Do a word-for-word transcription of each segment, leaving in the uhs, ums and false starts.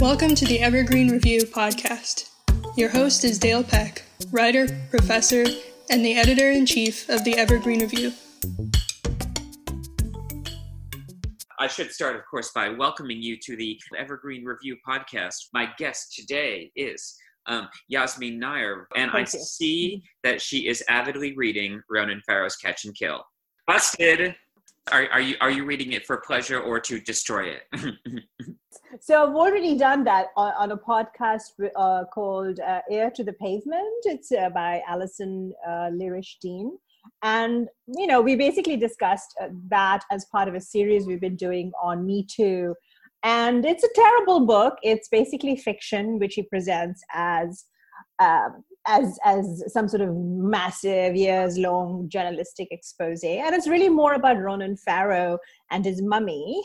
Welcome to the Evergreen Review podcast. Your host is Dale Peck, writer, professor, and the editor-in-chief of the Evergreen Review. I should start, of course, by welcoming you to the Evergreen Review podcast. My guest today is um, Yasmin Nair, and Thank I you. see that she is avidly reading Ronan Farrow's Catch and Kill. Busted! Are, are you are you reading it for pleasure or to destroy it? So I've already done that on, on a podcast uh, called uh, Ear to the Pavement. It's uh, by Alison uh, Lirish-Dean. And, you know, we basically discussed that as part of a series we've been doing on Me Too. And it's a terrible book. It's basically fiction, which he presents as um, as as some sort of massive, years-long journalistic expose. And it's really more about Ronan Farrow and his mummy,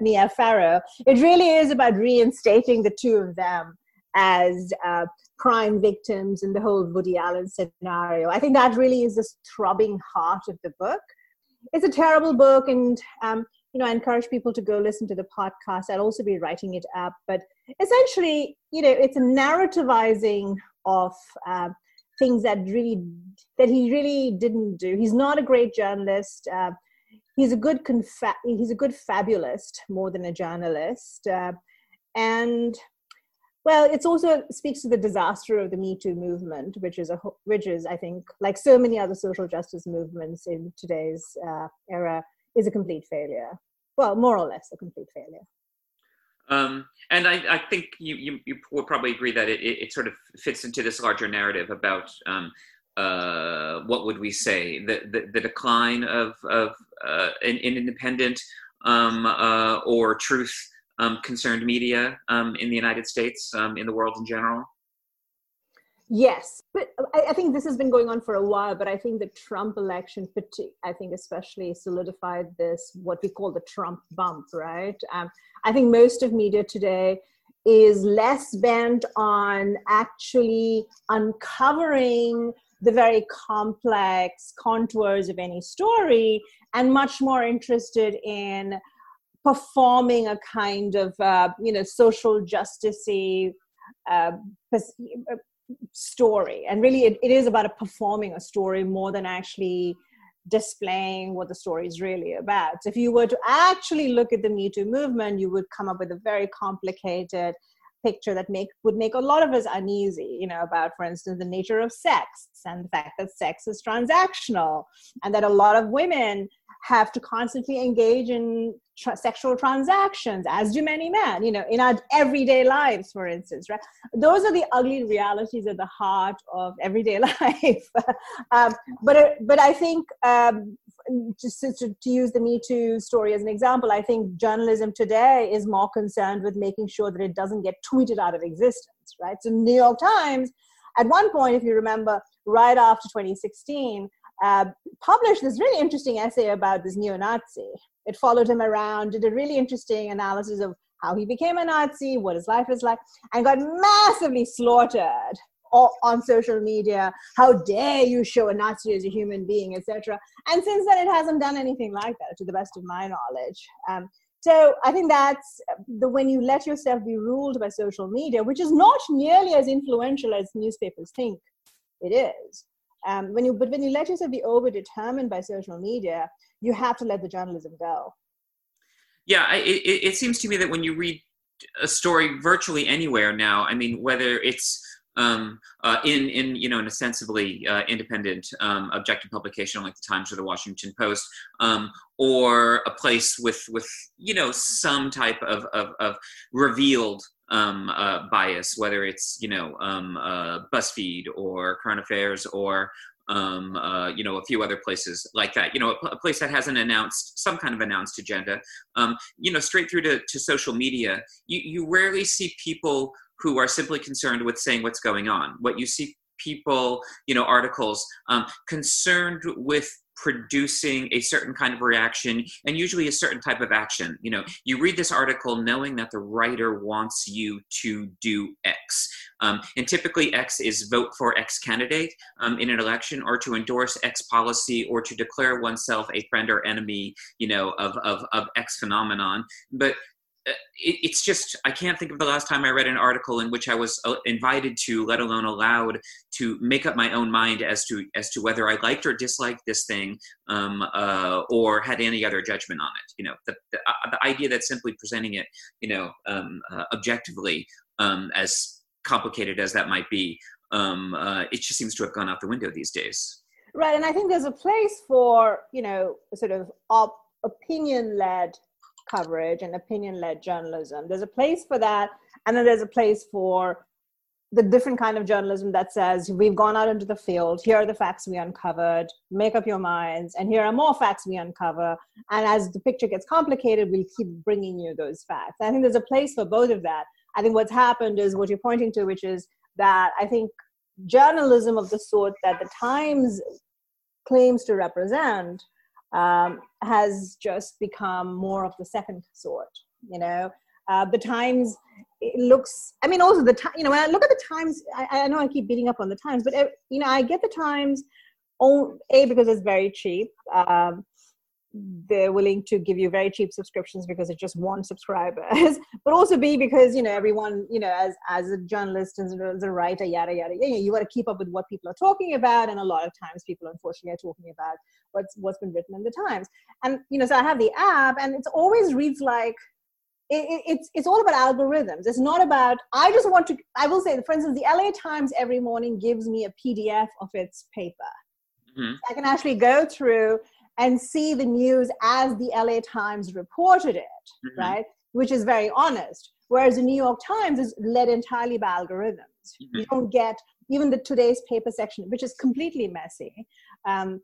Mia Farrow. It really is about reinstating the two of them as uh, crime victims in the whole Woody Allen scenario. I think that really is this throbbing heart of the book. It's a terrible book, and um, you know, I encourage people to go listen to the podcast. I'll also be writing it up, but essentially, you know, it's a narrativizing of uh, things that really that he really didn't do. He's not a great journalist. Uh, he's a good confa- he's a good fabulist more than a journalist, uh, and. Well, it also speaks to the disaster of the Me Too movement, which is, a, which is I think, like so many other social justice movements in today's uh, era, is a complete failure. Well, more or less a complete failure. Um, and I, I think you, you, you will probably agree that it, it sort of fits into this larger narrative about, um, uh, what would we say, the, the, the decline of, of uh, an, an independent um, uh, or truth Um, concerned media um, in the United States, um, in the world in general? Yes, but I, I think this has been going on for a while, but I think the Trump election, I think especially solidified this, what we call the Trump bump, right? Um, I think most of media today is less bent on actually uncovering the very complex contours of any story and much more interested in performing a kind of, uh, you know, social justice-y uh, story. And really, it, it is about a performing a story more than actually displaying what the story is really about. So if you were to actually look at the Me Too movement, you would come up with a very complicated picture that make would make a lot of us uneasy, you know, about, for instance, the nature of sex and the fact that sex is transactional and that a lot of women have to constantly engage in tra- sexual transactions, as do many men, you know, in our everyday lives, for instance, right? Those are the ugly realities at the heart of everyday life. um, but, but I think, um, just to, to use the Me Too story as an example, I think journalism today is more concerned with making sure that it doesn't get tweeted out of existence, right? So New York Times, at one point, if you remember, right after twenty sixteen, Uh, published this really interesting essay about this neo-Nazi. It followed him around, did a really interesting analysis of how he became a Nazi, what his life is like, and got massively slaughtered all on social media. How dare you show a Nazi as a human being, et cetera. And since then, it hasn't done anything like that, to the best of my knowledge. Um, so I think that's the when you let yourself be ruled by social media, which is not nearly as influential as newspapers think it is. Um, when you, but when you let yourself be overdetermined by social media, you have to let the journalism go. Yeah, I, it, it seems to me that when you read a story virtually anywhere now, I mean, whether it's um, uh, in, in, you know, in a sensibly uh, independent, um, objective publication like the Times or the Washington Post, um, or a place with, with you know, some type of, of, of revealed Um, uh, bias, whether it's, you know, um, uh, BuzzFeed or Current Affairs or, um, uh, you know, a few other places like that, you know, a, a place that has an announced, some kind of announced agenda, um, you know, straight through to, to social media, you, you rarely see people who are simply concerned with saying what's going on. What you see people, you know, articles um, concerned with producing a certain kind of reaction and usually a certain type of action. You know, you read this article knowing that the writer wants you to do X. Um, and typically X is vote for X candidate um, in an election, or to endorse X policy, or to declare oneself a friend or enemy, you know, of, of, of X phenomenon. But it, it's just, I can't think of the last time I read an article in which I was invited to, let alone allowed, to make up my own mind as to as to whether I liked or disliked this thing, um, uh, or had any other judgment on it. You know, the the, uh, the idea that simply presenting it, you know, um, uh, objectively, um, as complicated as that might be, um, uh, it just seems to have gone out the window these days. Right, and I think there's a place for, you know, sort of op- opinion-led coverage and opinion-led journalism. There's a place for that, and then there's a place for the different kind of journalism that says, we've gone out into the field, here are the facts we uncovered, make up your minds, and here are more facts we uncover, and as the picture gets complicated, we'll keep bringing you those facts. I think there's a place for both of that. I think what's happened is what you're pointing to, which is that I think journalism of the sort that the Times claims to represent um, has just become more of the second sort. You know, uh, the Times, it looks, I mean, also the time, you know, when I look at the Times, I, I know I keep beating up on the Times, but, you know, I get the Times, on, A, because it's very cheap. Um, they're willing to give you very cheap subscriptions because it's just one subscribers, but also B, because, you know, everyone, you know, as, as a journalist and as a writer, yada, yada, yada, you got to keep up with what people are talking about. And a lot of times people, unfortunately, are talking about what's, what's been written in the Times. And, you know, so I have the app and it's always reads like, it, it, it's, it's all about algorithms. It's not about, I just want to, I will say, for instance, the L A Times every morning gives me a P D F of its paper. Mm-hmm. I can actually go through and see the news as the L A Times reported it, mm-hmm. right? Which is very honest. Whereas the New York Times is led entirely by algorithms. Mm-hmm. You don't get even the today's paper section, which is completely messy. Um,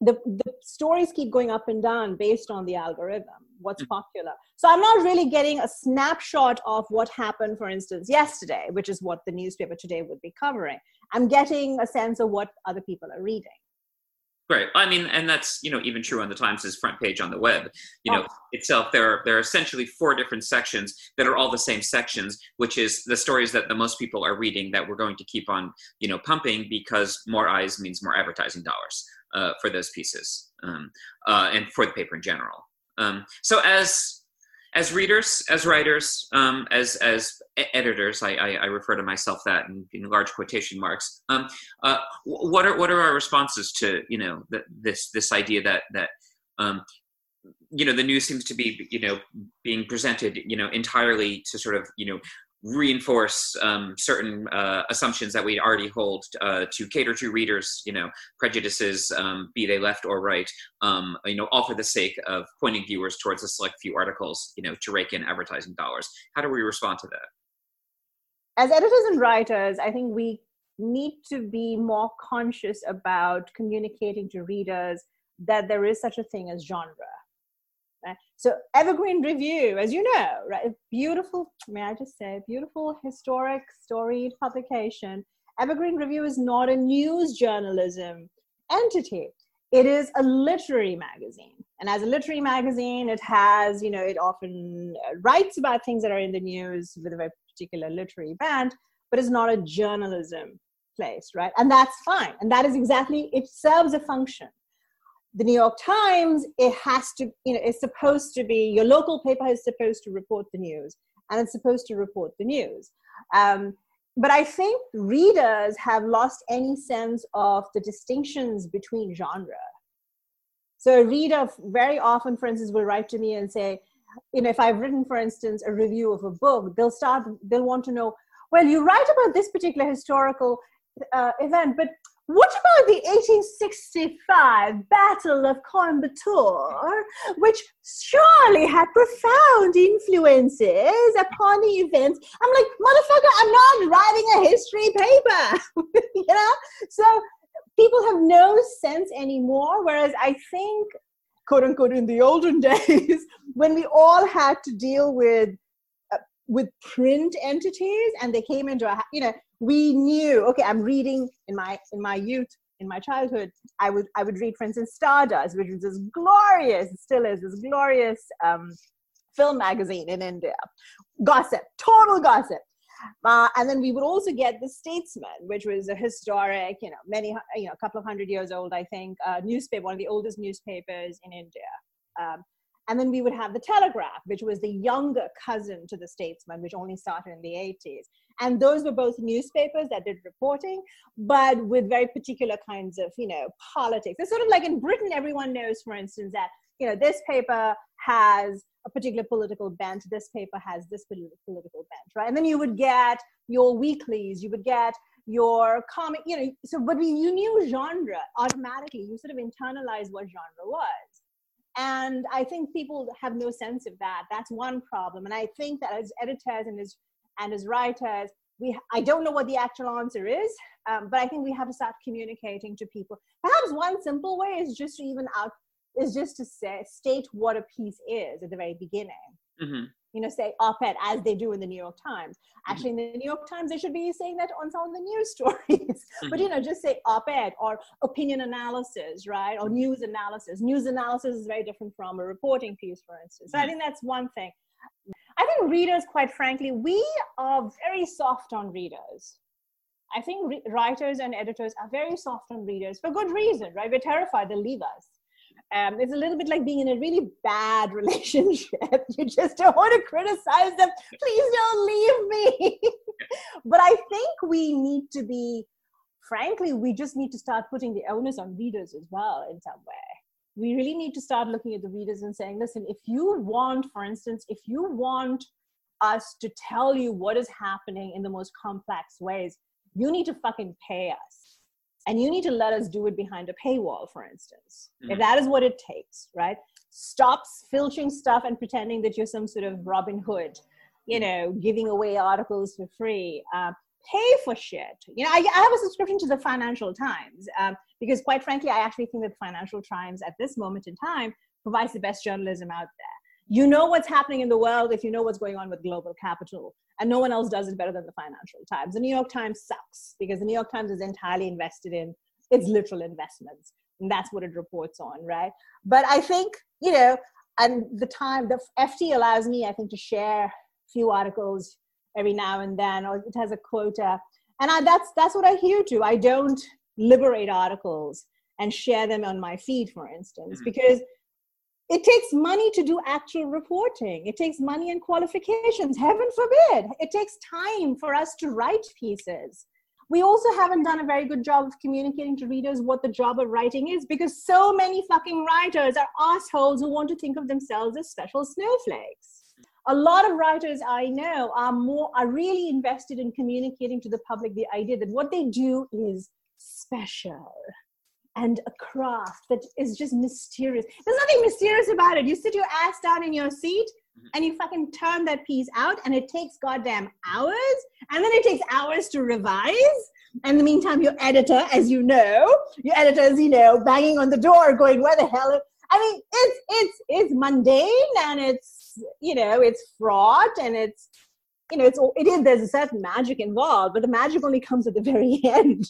the, the stories keep going up and down based on the algorithm, what's mm-hmm. popular. So I'm not really getting a snapshot of what happened, for instance, yesterday, which is what the newspaper today would be covering. I'm getting a sense of what other people are reading. Right. I mean, and that's, you know, even true on the Times' front page on the web, you know, oh. itself, there are, there are essentially four different sections that are all the same sections, which is the stories that the most people are reading that we're going to keep on, you know, pumping because more eyes means more advertising dollars uh, for those pieces um, uh, and for the paper in general. Um, so as As readers, as writers, um, as as editors, I, I, I refer to myself that in, in large quotation marks. Um, uh, what are what are our responses to you know the, this this idea that that um, you know the news seems to be you know being presented you know entirely to sort of you know reinforce um, certain uh, assumptions that we already hold uh, to cater to readers, you know, prejudices, um, be they left or right, um, you know, all for the sake of pointing viewers towards a select few articles, you know, to rake in advertising dollars. How do we respond to that? As editors and writers, I think we need to be more conscious about communicating to readers that there is such a thing as genre. So Evergreen Review, as you know, right? Beautiful, may I just say, beautiful, historic, storied publication. Evergreen Review is not a news journalism entity. It is a literary magazine. And as a literary magazine, it has, you know, it often writes about things that are in the news with a very particular literary bent, but it's not a journalism place, right? And that's fine. And that is exactly, it serves a function. The New York Times, it has to, you know, it's supposed to be, your local paper is supposed to report the news, and it's supposed to report the news. Um, but I think readers have lost any sense of the distinctions between genre. So a reader very often, for instance, will write to me and say, you know, if I've written, for instance, a review of a book, they'll start, they'll want to know, well, you write about this particular historical uh, event, but what about the eighteen sixty-five Battle of Coimbatore, which surely had profound influences upon the events? I'm like, motherfucker, I'm not writing a history paper, you know? So people have no sense anymore, whereas I think, quote unquote, in the olden days, when we all had to deal with uh, with print entities and they came into a, you know, we knew, okay, I'm reading in my in my youth, in my childhood, I would I would read, for instance, Stardust, which is this glorious, still is this glorious um, film magazine in India. Gossip, total gossip. Uh, and then we would also get The Statesman, which was a historic, you know, many, you know, a couple of hundred years old, I think, uh, newspaper, one of the oldest newspapers in India. Um, And then we would have The Telegraph, which was the younger cousin to The Statesman, which only started in the eighties. And those were both newspapers that did reporting, but with very particular kinds of, you know, politics. It's sort of like in Britain, everyone knows, for instance, that, you know, this paper has a particular political bent, this paper has this political bent, right? And then you would get your weeklies, you would get your comic, you know, so but you knew genre automatically. You sort of internalized what genre was. And I think people have no sense of that. That's one problem. And I think that as editors and as and as writers, we I don't know what the actual answer is, um, but I think we have to start communicating to people. Perhaps one simple way is just to even out is just to say state what a piece is at the very beginning. Mm-hmm. You know, say op-ed as they do in the New York Times. Actually, mm-hmm. in the New York Times, they should be saying that on some of the news stories. Mm-hmm. But, you know, just say op-ed or opinion analysis, right? Or news analysis. News analysis is very different from a reporting piece, for instance. So mm-hmm. I think that's one thing. I think readers, quite frankly, we are very soft on readers. I think re- writers and editors are very soft on readers for good reason, right? We're terrified they'll leave us. Um, it's a little bit like being in a really bad relationship. You just don't want to criticize them. Please don't leave me. But I think we need to be, frankly, we just need to start putting the onus on readers as well in some way. We really need to start looking at the readers and saying, listen, if you want, for instance, if you want us to tell you what is happening in the most complex ways, you need to fucking pay us. And you need to let us do it behind a paywall, for instance, mm-hmm. if that is what it takes, right? Stop filching stuff and pretending that you're some sort of Robin Hood, you know, giving away articles for free. Uh, pay for shit. You know, I, I have a subscription to the Financial Times um, because, quite frankly, I actually think that the Financial Times at this moment in time provides the best journalism out there. You know what's happening in the world if you know what's going on with global capital. And no one else does it better than the Financial Times. The New York Times sucks because the New York Times is entirely invested in its literal investments. And that's what it reports on, right? But I think, you know, and the time, the F T allows me, I think, to share a few articles every now and then, or it has a quota. And I, that's that's what I adhere to. I don't liberate articles and share them on my feed, for instance, mm-hmm. because it takes money to do actual reporting. It takes money and qualifications, heaven forbid. It takes time for us to write pieces. We also haven't done a very good job of communicating to readers what the job of writing is because so many fucking writers are assholes who want to think of themselves as special snowflakes. A lot of writers I know are more are really invested in communicating to the public the idea that what they do is special. And a craft that is just mysterious. There's nothing mysterious about it. You sit your ass down in your seat and you fucking turn that piece out and it takes goddamn hours. And then it takes hours to revise. And in the meantime, your editor, as you know, your editor's, you know, banging on the door going, where the hell? I mean, it's, it's, it's mundane and it's, you know, it's fraught and it's, you know, it's, it is, there's a certain magic involved, but the magic only comes at the very end.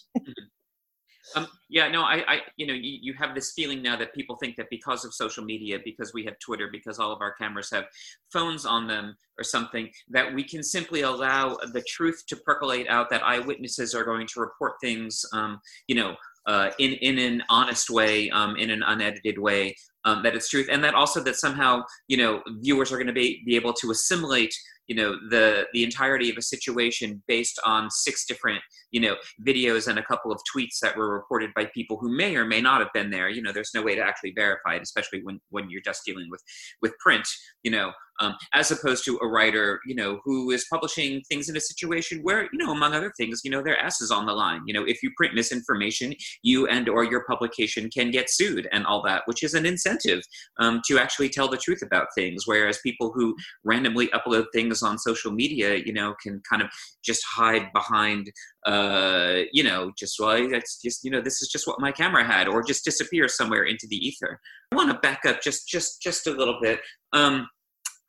Um, yeah, no, I, I you know, you, you have this feeling now that people think that because of social media, because we have Twitter, because all of our cameras have phones on them or something, that we can simply allow the truth to percolate out, that eyewitnesses are going to report things, um, you know, uh, in, in an honest way, um, in an unedited way, um, that it's truth. And that also that somehow, you know, viewers are going to be, be able to assimilate you know, the, the entirety of a situation based on six different, you know, videos and a couple of tweets that were reported by people who may or may not have been there. You know, there's no way to actually verify it, especially when, when you're just dealing with, with print, you know, um, as opposed to a writer, you know, who is publishing things in a situation where, you know, among other things, you know, their ass is on the line. You know, if you print misinformation, you and or your publication can get sued and all that, which is an incentive um, to actually tell the truth about things. Whereas people who randomly upload things on social media, you know, can kind of just hide behind, uh, you know, just, well, that's just, you know, this is just what my camera had, or just disappear somewhere into the ether. I want to back up just, just, just a little bit. Um,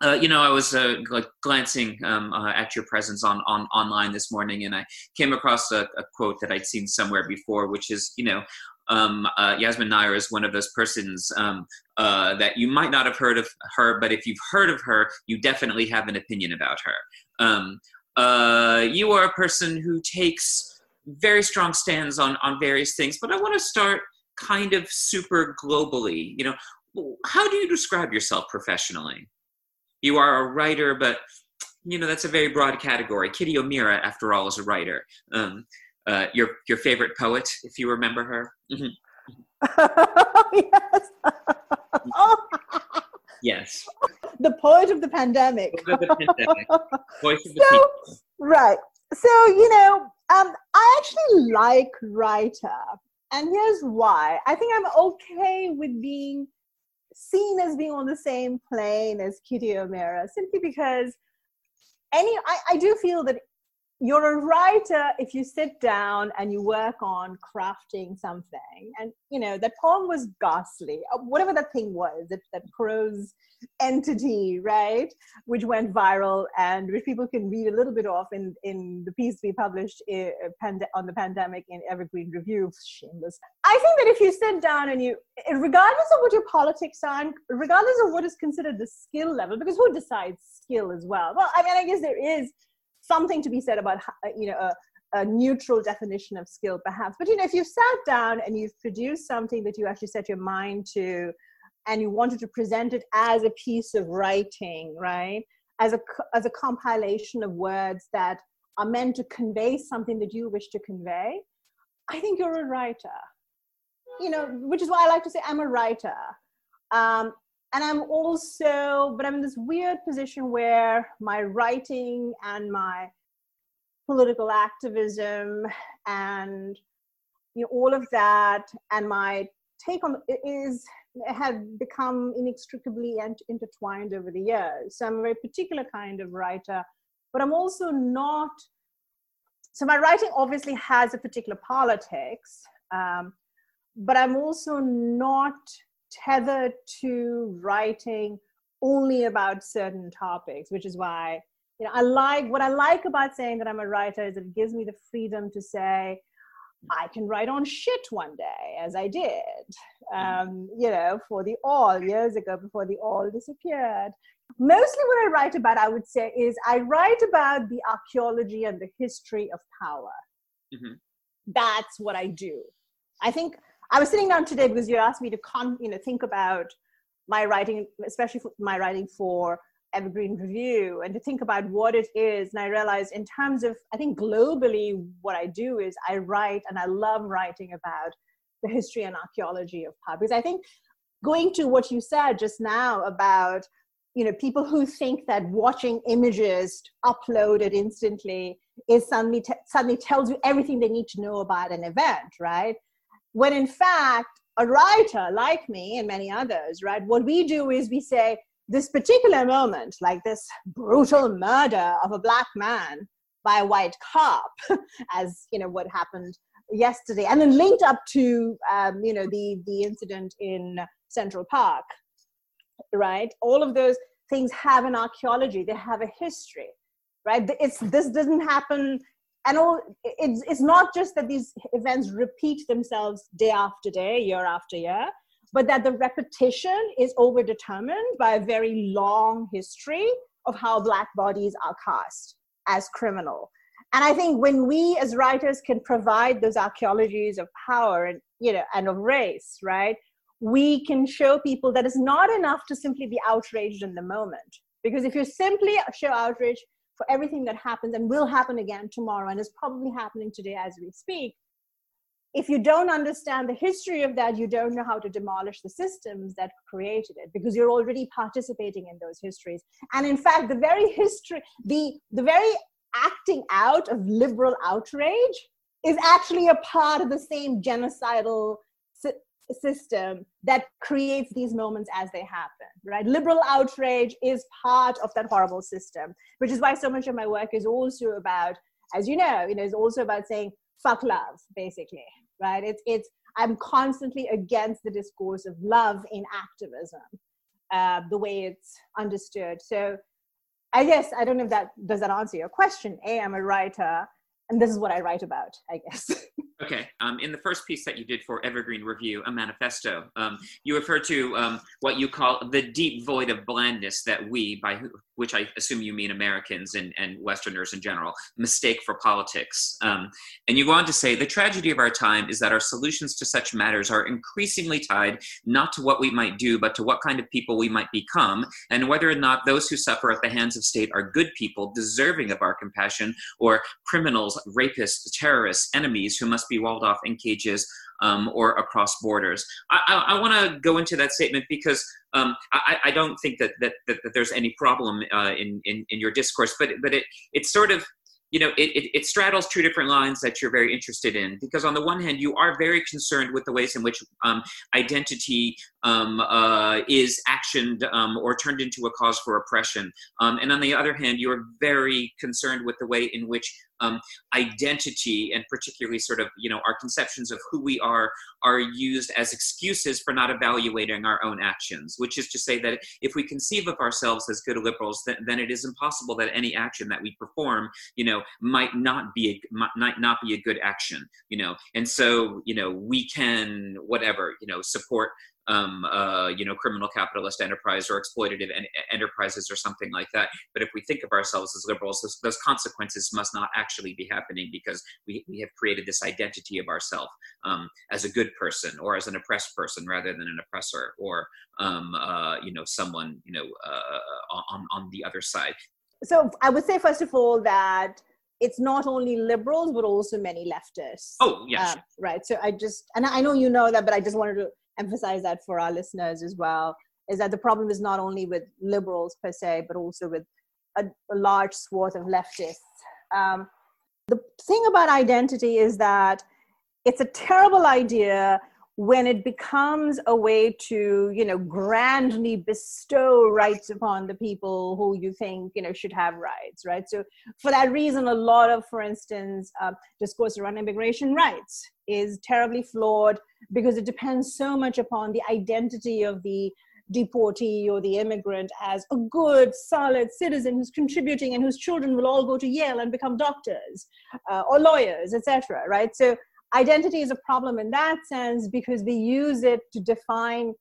Uh, you know, I was uh, like glancing um, uh, at your presence on, on online this morning, and I came across a, a quote that I'd seen somewhere before, which is, you know, um, uh, Yasmin Nair is one of those persons um, uh, that you might not have heard of her, but if you've heard of her, you definitely have an opinion about her. Um, uh, you are a person who takes very strong stands on, on various things, but I want to start kind of super globally, you know. how do you describe yourself professionally? You are a writer, but, you know, that's a very broad category. Kitty O'Meara, after all, is a writer. Um, uh, your your favorite poet, if you remember her. Mm-hmm. Yes. Yes. The poet of the pandemic. Poet of the pandemic. Voice of the so, people. Right. So, you know, um, I actually like writer. And here's why. I think I'm okay with being seen as being on the same plane as Kitty O'Meara, simply because any I, I do feel that you're a writer if you sit down and you work on crafting something. And, you know, that poem was ghastly, whatever that thing was, that, that prose entity, right, which went viral and which people can read a little bit of in, in the piece we published in, pand- on the pandemic in Evergreen Review. Shameless. I think that if you sit down and you, regardless of what your politics are, and regardless of what is considered the skill level, because who decides skill as well? Well, I mean, I guess there is something to be said about, you know, a, a neutral definition of skill, perhaps. But, you know, if you've sat down and you've produced something that you actually set your mind to, and you wanted to present it as a piece of writing, right, as a, as a compilation of words that are meant to convey something that you wish to convey, I think you're a writer. You know, which is why I like to say I'm a writer. Um, And I'm also, but I'm in this weird position where my writing and my political activism and, you know, all of that and my take on it is, have become inextricably intertwined over the years. So I'm a very particular kind of writer, but I'm also not, so my writing obviously has a particular politics, um, but I'm also not tethered to writing only about certain topics, which is why, you know, I like, what I like about saying that I'm a writer is that it gives me the freedom to say, I can write on shit one day, as I did, um, you know, for the All, years ago, before the All disappeared. Mostly what I write about, I would say, is I write about the archaeology and the history of power. Mm-hmm. That's what I do. I think I was sitting down today because you asked me to con- you know, think about my writing, especially for my writing for Evergreen Review, and to think about what it is. And I realized in terms of, I think globally, what I do is I write, and I love writing about the history and archaeology of power. Because I think going to what you said just now about, you know, people who think that watching images uploaded instantly is suddenly, t- suddenly tells you everything they need to know about an event, right? When in fact, a writer like me and many others, right, what we do is we say, this particular moment, like this brutal murder of a black man by a white cop, as, you know, what happened yesterday, and then linked up to, um, you know, the, the incident in Central Park, right? All of those things have an archaeology, they have a history, right? It's, this doesn't happen. And all, it's, it's not just that these events repeat themselves day after day, year after year, but that the repetition is overdetermined by a very long history of how black bodies are cast as criminal. And I think when we as writers can provide those archaeologies of power and, you know, and of race, right, we can show people that it's not enough to simply be outraged in the moment. Because if you simply show outrage for everything that happens and will happen again tomorrow and is probably happening today as we speak, if you don't understand the history of that, you don't know how to demolish the systems that created it, because you're already participating in those histories. And in fact, the very history, the, the very acting out of liberal outrage is actually a part of the same genocidal si- system that creates these moments as they happen, right? Liberal outrage is part of that horrible system, which is why so much of my work is also about, as you know, you know, is also about saying fuck love, basically, right? It's, it's, I'm constantly against the discourse of love in activism, uh, the way it's understood. So I guess, I don't know if that, does that answer your question? A, I'm a writer, and this is what I write about, I guess. Okay, um, in the first piece that you did for Evergreen Review, a manifesto, um, you refer to um, what you call the deep void of blandness that we, by who, which I assume you mean Americans and, and Westerners in general, mistake for politics. Um, and you go on to say, the tragedy of our time is that our solutions to such matters are increasingly tied not to what we might do, but to what kind of people we might become, and whether or not those who suffer at the hands of state are good people deserving of our compassion, or criminals, rapists, terrorists, enemies who must be walled off in cages um, or across borders. I, I, I want to go into that statement because um, I, I don't think that that, that, that there's any problem uh, in, in in your discourse, but but it it's sort of, you know, it, it, it straddles two different lines that you're very interested in, because on the one hand, you are very concerned with the ways in which um, identity um, uh, is actioned um, or turned into a cause for oppression. Um, and on the other hand, you're very concerned with the way in which um, identity, and particularly sort of, you know, our conceptions of who we are, are used as excuses for not evaluating our own actions, which is to say that if we conceive of ourselves as good liberals, then, then it is impossible that any action that we perform, you know, might not be, a, might not be a good action, you know, and so, you know, we can, whatever, you know, support, Um, uh, you know, criminal capitalist enterprise or exploitative en- enterprises or something like that. But if we think of ourselves as liberals, those, those consequences must not actually be happening, because we, we have created this identity of ourselves um, as a good person, or as an oppressed person rather than an oppressor, or, um, uh, you know, someone, you know, uh, on, on the other side. So I would say, first of all, that it's not only liberals, but also many leftists. Oh, yes. Uh, right. So I just, and I know you know that, but I just wanted to emphasize that for our listeners as well, is that the problem is not only with liberals per se, but also with a, a large swath of leftists. Um, the thing about identity is that it's a terrible idea when it becomes a way to, you know, grandly bestow rights upon the people who you think, you know, should have rights, right? So for that reason, a lot of, for instance, uh, discourse around immigration rights is terribly flawed, because it depends so much upon the identity of the deportee or the immigrant as a good, solid citizen who's contributing, and whose children will all go to Yale and become doctors uh, or lawyers, et cetera, right? So identity is a problem in that sense, because we use it to define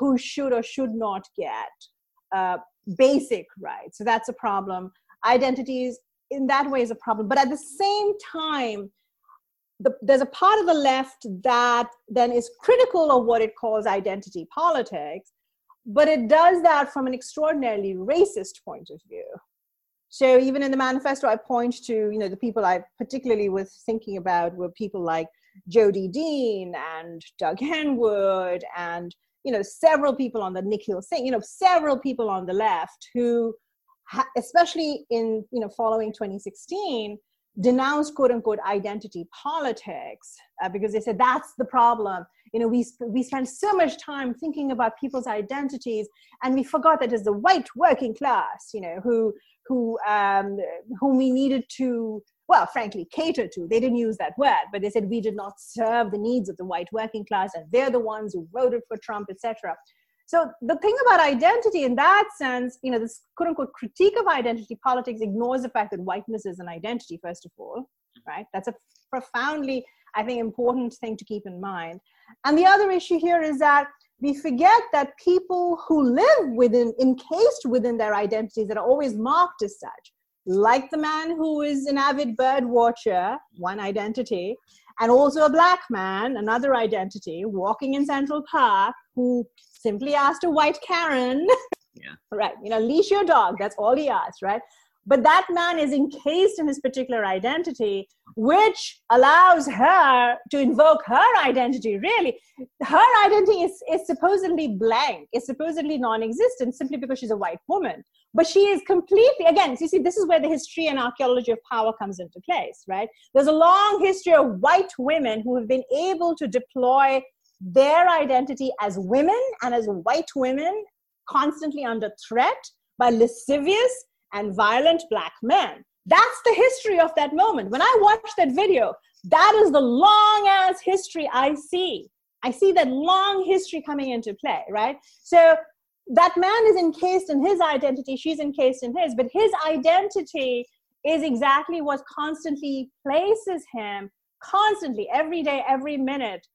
who should or should not get uh, basic rights. So that's a problem. Identity is, in that way, is a problem. But at the same time, the, there's a part of the left that then is critical of what it calls identity politics, but it does that from an extraordinarily racist point of view. So even in the manifesto, I point to, you know, the people I particularly was thinking about were people like Jody Dean and Doug Henwood and, you know, several people on the Nikhil Singh, you know, several people on the left who, especially in, you know, following twenty sixteen, denounced quote unquote identity politics uh, because they said that's the problem. You know, we sp- we spend so much time thinking about people's identities, and we forgot that it's the white working class, you know, who who um, whom we needed to, well, frankly, cater to. They didn't use that word, but they said we did not serve the needs of the white working class, and they're the ones who voted for Trump, et cetera. So the thing about identity in that sense, you know, this quote-unquote critique of identity politics ignores the fact that whiteness is an identity, first of all, right? That's a profoundly, I think, important thing to keep in mind. And the other issue here is that we forget that people who live within, encased within their identities that are always marked as such, like the man who is an avid bird watcher, one identity, and also a black man, another identity, walking in Central Park, who simply asked a white Karen, yeah, right, you know, leash your dog, that's all he asked, right? But that man is encased in his particular identity, which allows her to invoke her identity, really. Her identity is, is supposedly blank, is supposedly non-existent, simply because she's a white woman. But she is completely, again, so you see, this is where the history and archaeology of power comes into place, right? There's a long history of white women who have been able to deploy their identity as women and as white women, constantly under threat by lascivious and violent black men. That's the history of that moment. When I watch that video, that is the long-ass history I see. I see that long history coming into play, right? So that man is encased in his identity, she's encased in his, but his identity is exactly what constantly places him constantly, every day, every minute,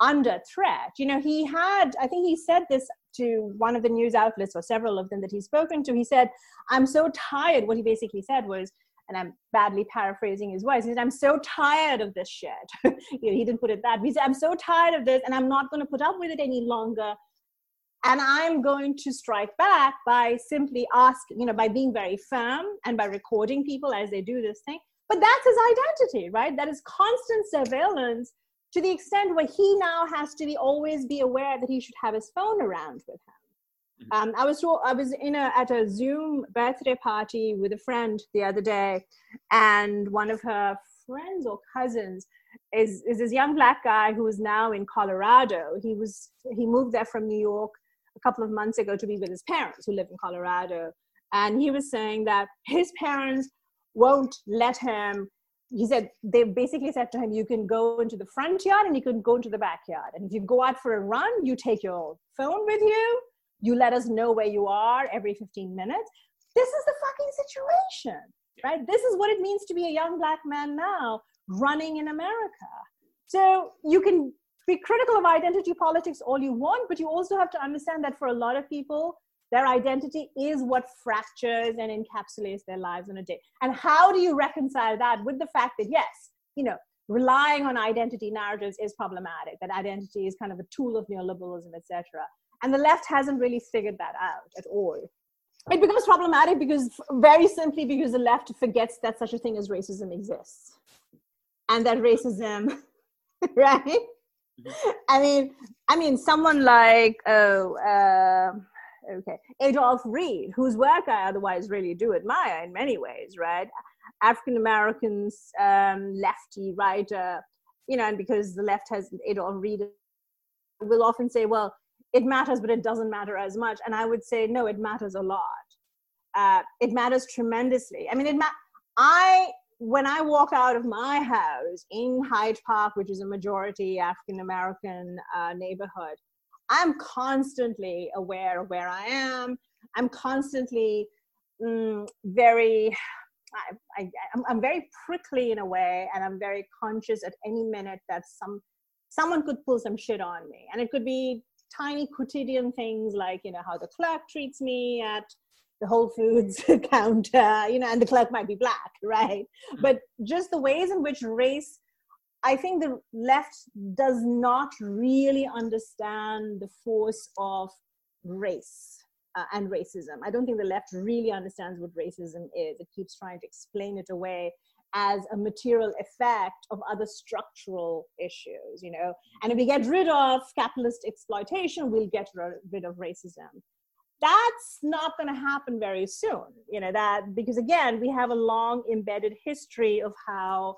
under threat. You know, he had, I think he said this to one of the news outlets or several of them that he's spoken to. He said, I'm so tired. What he basically said was, and I'm badly paraphrasing his words, he said, I'm so tired of this shit. You know, he didn't put it that way. He said, I'm so tired of this and I'm not going to put up with it any longer. And I'm going to strike back by simply asking, you know, by being very firm and by recording people as they do this thing. But that's his identity, right? That is constant surveillance to the extent where he now has to be always be aware that he should have his phone around with him. Um, I was I was in a, at a Zoom birthday party with a friend the other day, and one of her friends or cousins is is this young black guy who is now in Colorado. He was he moved there from New York a couple of months ago to be with his parents who live in Colorado, and he was saying that his parents won't let him. He said, they basically said to him, you can go into the front yard and you can go into the backyard. And if you go out for a run, you take your phone with you. You let us know where you are every fifteen minutes. This is the fucking situation, right? This is what it means to be a young black man now running in America. So you can be critical of identity politics all you want, but you also have to understand that for a lot of people, their identity is what fractures and encapsulates their lives on a day. And how do you reconcile that with the fact that, yes, you know, relying on identity narratives is problematic, that identity is kind of a tool of neoliberalism, et cetera. And the left hasn't really figured that out at all. It becomes problematic because, very simply, because the left forgets that such a thing as racism exists. And that racism, right? I mean, I mean, someone like, oh, uh, okay, Adolf Reed, whose work I otherwise really do admire in many ways, right? African-American um, lefty writer, you know, and because the left has Adolf Reed, will often say, well, it matters, but it doesn't matter as much. And I would say, no, it matters a lot. Uh, it matters tremendously. I mean, it ma- I, when I walk out of my house in Hyde Park, which is a majority African-American uh, neighborhood, I'm constantly aware of where I am. I'm constantly um, very, I, I, I'm, I'm very prickly in a way, and I'm very conscious at any minute that some someone could pull some shit on me. And it could be tiny quotidian things like, you know, how the clerk treats me at the Whole Foods counter, you know, and the clerk might be black, right? But just the ways in which race, I think the left does not really understand the force of race uh, and racism. I don't think the left really understands what racism is. It keeps trying to explain it away as a material effect of other structural issues, you know. And if we get rid of capitalist exploitation, we'll get rid of racism. That's not going to happen very soon, you know, that because again, we have a long embedded history of how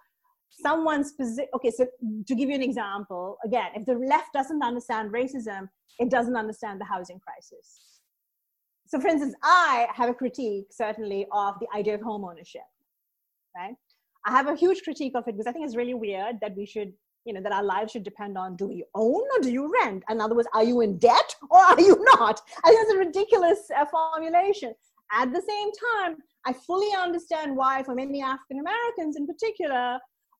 someone's position, okay, so to give you an example, again, if the left doesn't understand racism, it doesn't understand the housing crisis. So for instance, I have a critique, certainly, of the idea of home ownership, right? I have a huge critique of it because I think it's really weird that we should, you know, that our lives should depend on, do we own or do you rent? In other words, are you in debt or are you not? I think it's a ridiculous uh, formulation. At the same time, I fully understand why, for many African Americans in particular,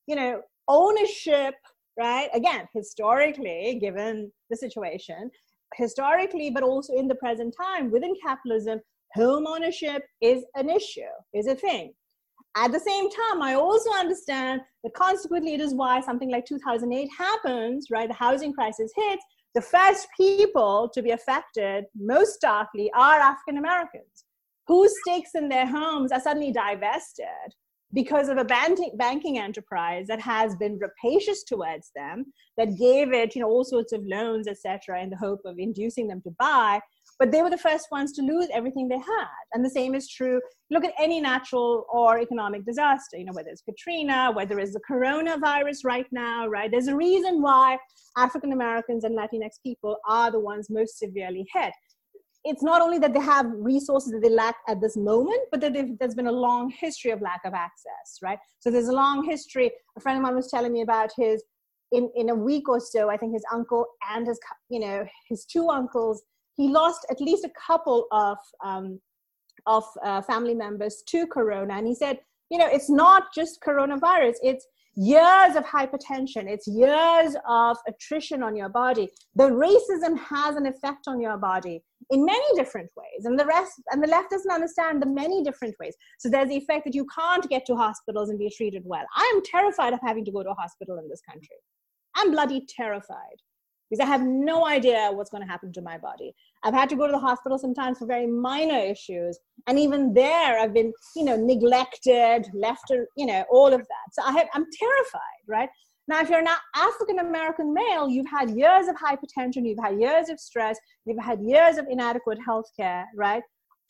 you know, ownership, right? Again, historically, given the situation, historically, but also in the present time within capitalism, home ownership is an issue, is a thing. At the same time, I also understand that consequently, it is why something like two thousand eight happens, right? The housing crisis hits. The first people to be affected most starkly are African Americans, whose stakes in their homes are suddenly divested because of a banking enterprise that has been rapacious towards them, that gave it, you know, all sorts of loans, et cetera, in the hope of inducing them to buy. But they were the first ones to lose everything they had. And the same is true. Look at any natural or economic disaster, you know, whether it's Katrina, whether it's the coronavirus right now, right? There's a reason why African Americans and Latinx people are the ones most severely hit. It's not only that they have resources that they lack at this moment, but that there's been a long history of lack of access, right? So there's a long history. A friend of mine was telling me about his, in, in a week or so, I think his uncle and his, you know, his two uncles, he lost at least a couple of, um, of uh, family members to Corona. And he said, you know, it's not just coronavirus. It's years of hypertension. It's years of attrition on your body. The racism has an effect on your body in many different ways. And the rest, and the left doesn't understand the many different ways. So there's the effect that you can't get to hospitals and be treated well. I am terrified of having to go to a hospital in this country. I'm bloody terrified because I have no idea what's going to happen to my body. I've had to go to the hospital sometimes for very minor issues. And even there, I've been, you know, neglected, left, you know, all of that. So I have, I'm terrified, right? Now, if you're an African-American male, you've had years of hypertension, you've had years of stress, you've had years of inadequate healthcare, right?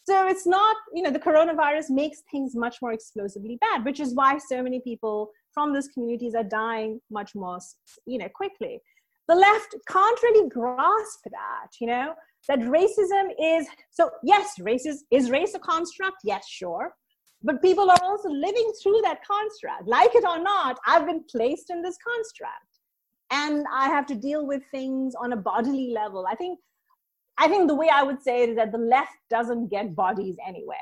So it's not, you know, the coronavirus makes things much more explosively bad, which is why so many people from those communities are dying much more, you know, quickly. The left can't really grasp that, you know, that racism is, so yes, racism, is race a construct? Yes, sure. But people are also living through that construct. Like it or not, I've been placed in this construct and I have to deal with things on a bodily level. I think, I think the way I would say it is that the left doesn't get bodies anywhere,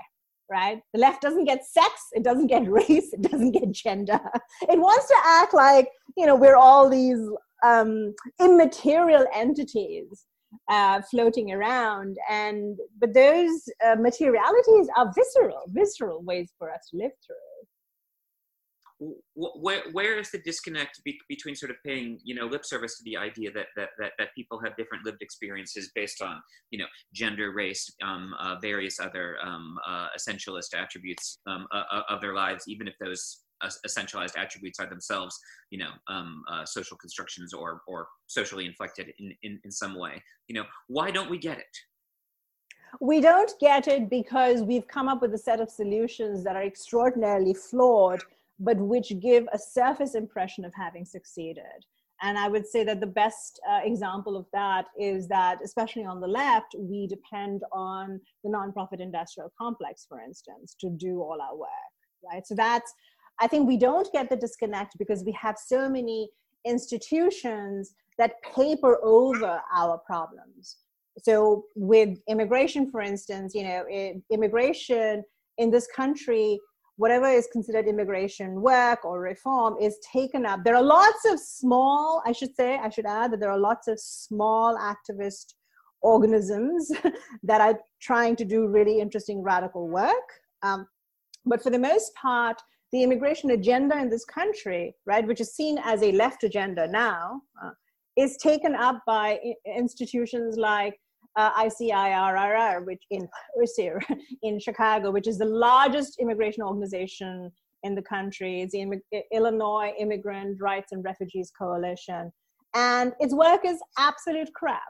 right? The left doesn't get sex, it doesn't get race, it doesn't get gender. It wants to act like, you know, we're all these um, immaterial entities uh, floating around. And, but those uh, materialities are visceral, visceral ways for us to live through. Where, where is the disconnect be- between sort of paying, you know, lip service to the idea that, that, that, that people have different lived experiences based on, you know, gender, race, um, uh, various other um, uh, essentialist attributes um, uh, of their lives, even if those essentialized attributes are themselves, you know, um, uh, social constructions or or socially inflected in, in, in some way. You know, why don't we get it? We don't get it because we've come up with a set of solutions that are extraordinarily flawed, but which give a surface impression of having succeeded. And I would say that the best uh, example of that is that, especially on the left, we depend on the nonprofit industrial complex, for instance, to do all our work, right? So that's, I think we don't get the disconnect because we have so many institutions that paper over our problems. So with immigration, for instance, you know, it, immigration in this country, whatever is considered immigration work or reform is taken up. There are lots of small, I should say, I should add that there are lots of small activist organisms that are trying to do really interesting radical work. Um, but for the most part, the immigration agenda in this country, right, which is seen as a left agenda now, uh, is taken up by I- institutions like uh, I C I R R, which in in Chicago, which is the largest immigration organization in the country. It's the Immig- Illinois Immigrant Rights and Refugees Coalition, and its work is absolute crap.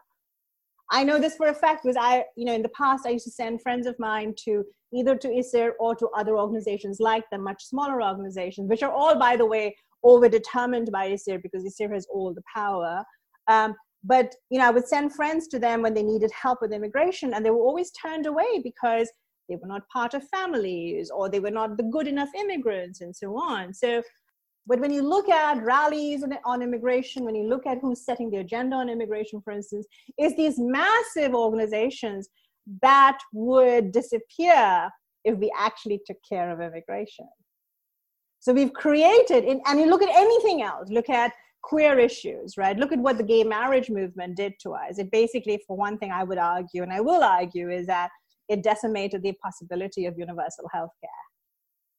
I know this for a fact because I, you know, in the past I used to send friends of mine to either to I S I R or to other organizations like them, much smaller organizations, which are all, by the way, overdetermined by I S I R because I S I R has all the power. Um, but, you know, I would send friends to them when they needed help with immigration, and they were always turned away because they were not part of families or they were not the good enough immigrants and so on. So, but when you look at rallies on, on immigration, when you look at who's setting the agenda on immigration, for instance, is these massive organizations that would disappear if we actually took care of immigration. So we've created, in, and you look at anything else, look at queer issues, right? Look at what the gay marriage movement did to us. It basically, for one thing, I would argue, and I will argue, is that it decimated the possibility of universal healthcare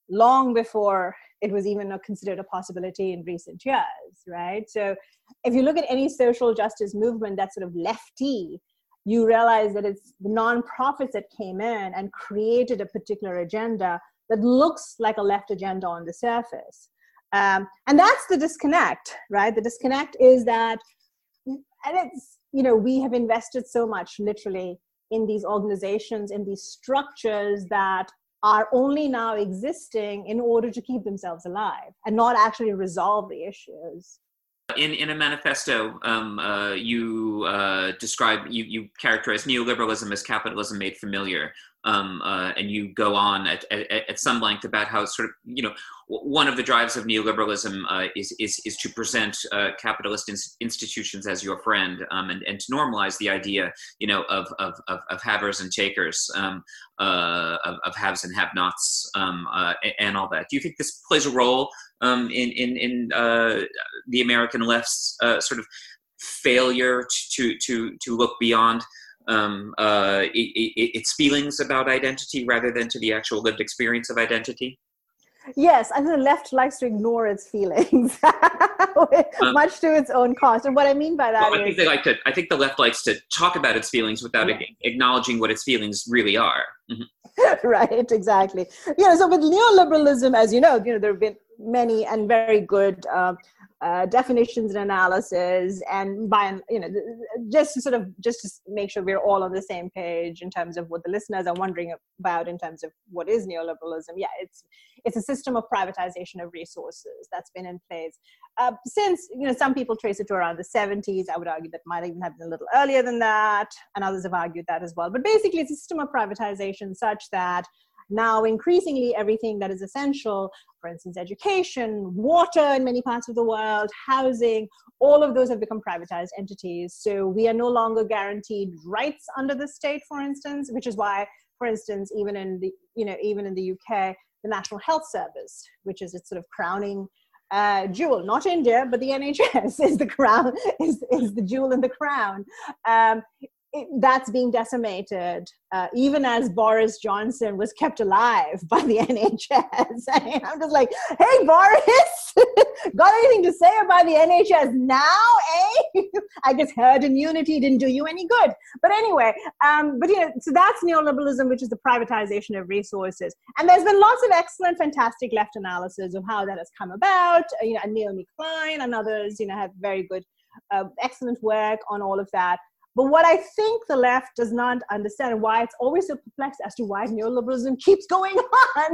long before it was even considered a possibility in recent years, right? So if you look at any social justice movement that's sort of lefty, you realize that it's the nonprofits that came in and created a particular agenda that looks like a left agenda on the surface. Um, and that's the disconnect, right? The disconnect is that, and it's, you know, we have invested so much literally in these organizations, in these structures that are only now existing in order to keep themselves alive and not actually resolve the issues. In in a manifesto, um, uh, you uh, describe, you, you characterize neoliberalism as capitalism made familiar, um, uh, and you go on at, at, at some length about how sort of, you know, one of the drives of neoliberalism uh, is, is is to present uh, capitalist in- institutions as your friend, um, and, and to normalize the idea, you know, of of of, of havers and takers, um, uh, of, of haves and have-nots, um, uh, and all that. Do you think this plays a role um, in in in uh, the American left's uh, sort of failure to to to look beyond um, uh, it, it, its feelings about identity rather than to the actual lived experience of identity? Yes, I think the left likes to ignore its feelings, um, much to its own cost. And what I mean by that well, I think is, they like to. I think the left likes to talk about its feelings without yeah. acknowledging what its feelings really are. Mm-hmm. Right, exactly. Yeah. So with neoliberalism, as you know, you know there have been many and very good uh, uh, definitions and analysis, and by you know just to sort of just to make sure we're all on the same page in terms of what the listeners are wondering about in terms of what is neoliberalism. Yeah, it's it's a system of privatization of resources that's been in place uh, since you know some people trace it to around the seventies. I would argue that might even have been a little earlier than that, and others have argued that as well. But basically, it's a system of privatization such that now, increasingly, everything that is essential, for instance, education, water in many parts of the world, housing, all of those have become privatized entities. So we are no longer guaranteed rights under the state, for instance, which is why, for instance, even in the, you know, even in the U K, the National Health Service, which is its sort of crowning uh, jewel, not India, but the N H S is the crown, is, is the jewel in the crown. Um, It, that's being decimated, uh, even as Boris Johnson was kept alive by the N H S. I mean, I'm just like, hey, Boris, got anything to say about the N H S now, eh? I guess herd immunity didn't do you any good. But anyway, um, but you know, so that's neoliberalism, which is the privatization of resources. And there's been lots of excellent, fantastic left analysis of how that has come about. You know, and Naomi Klein and others, you know, have very good, uh, excellent work on all of that. But what I think the left does not understand, why it's always so perplexed as to why neoliberalism keeps going on,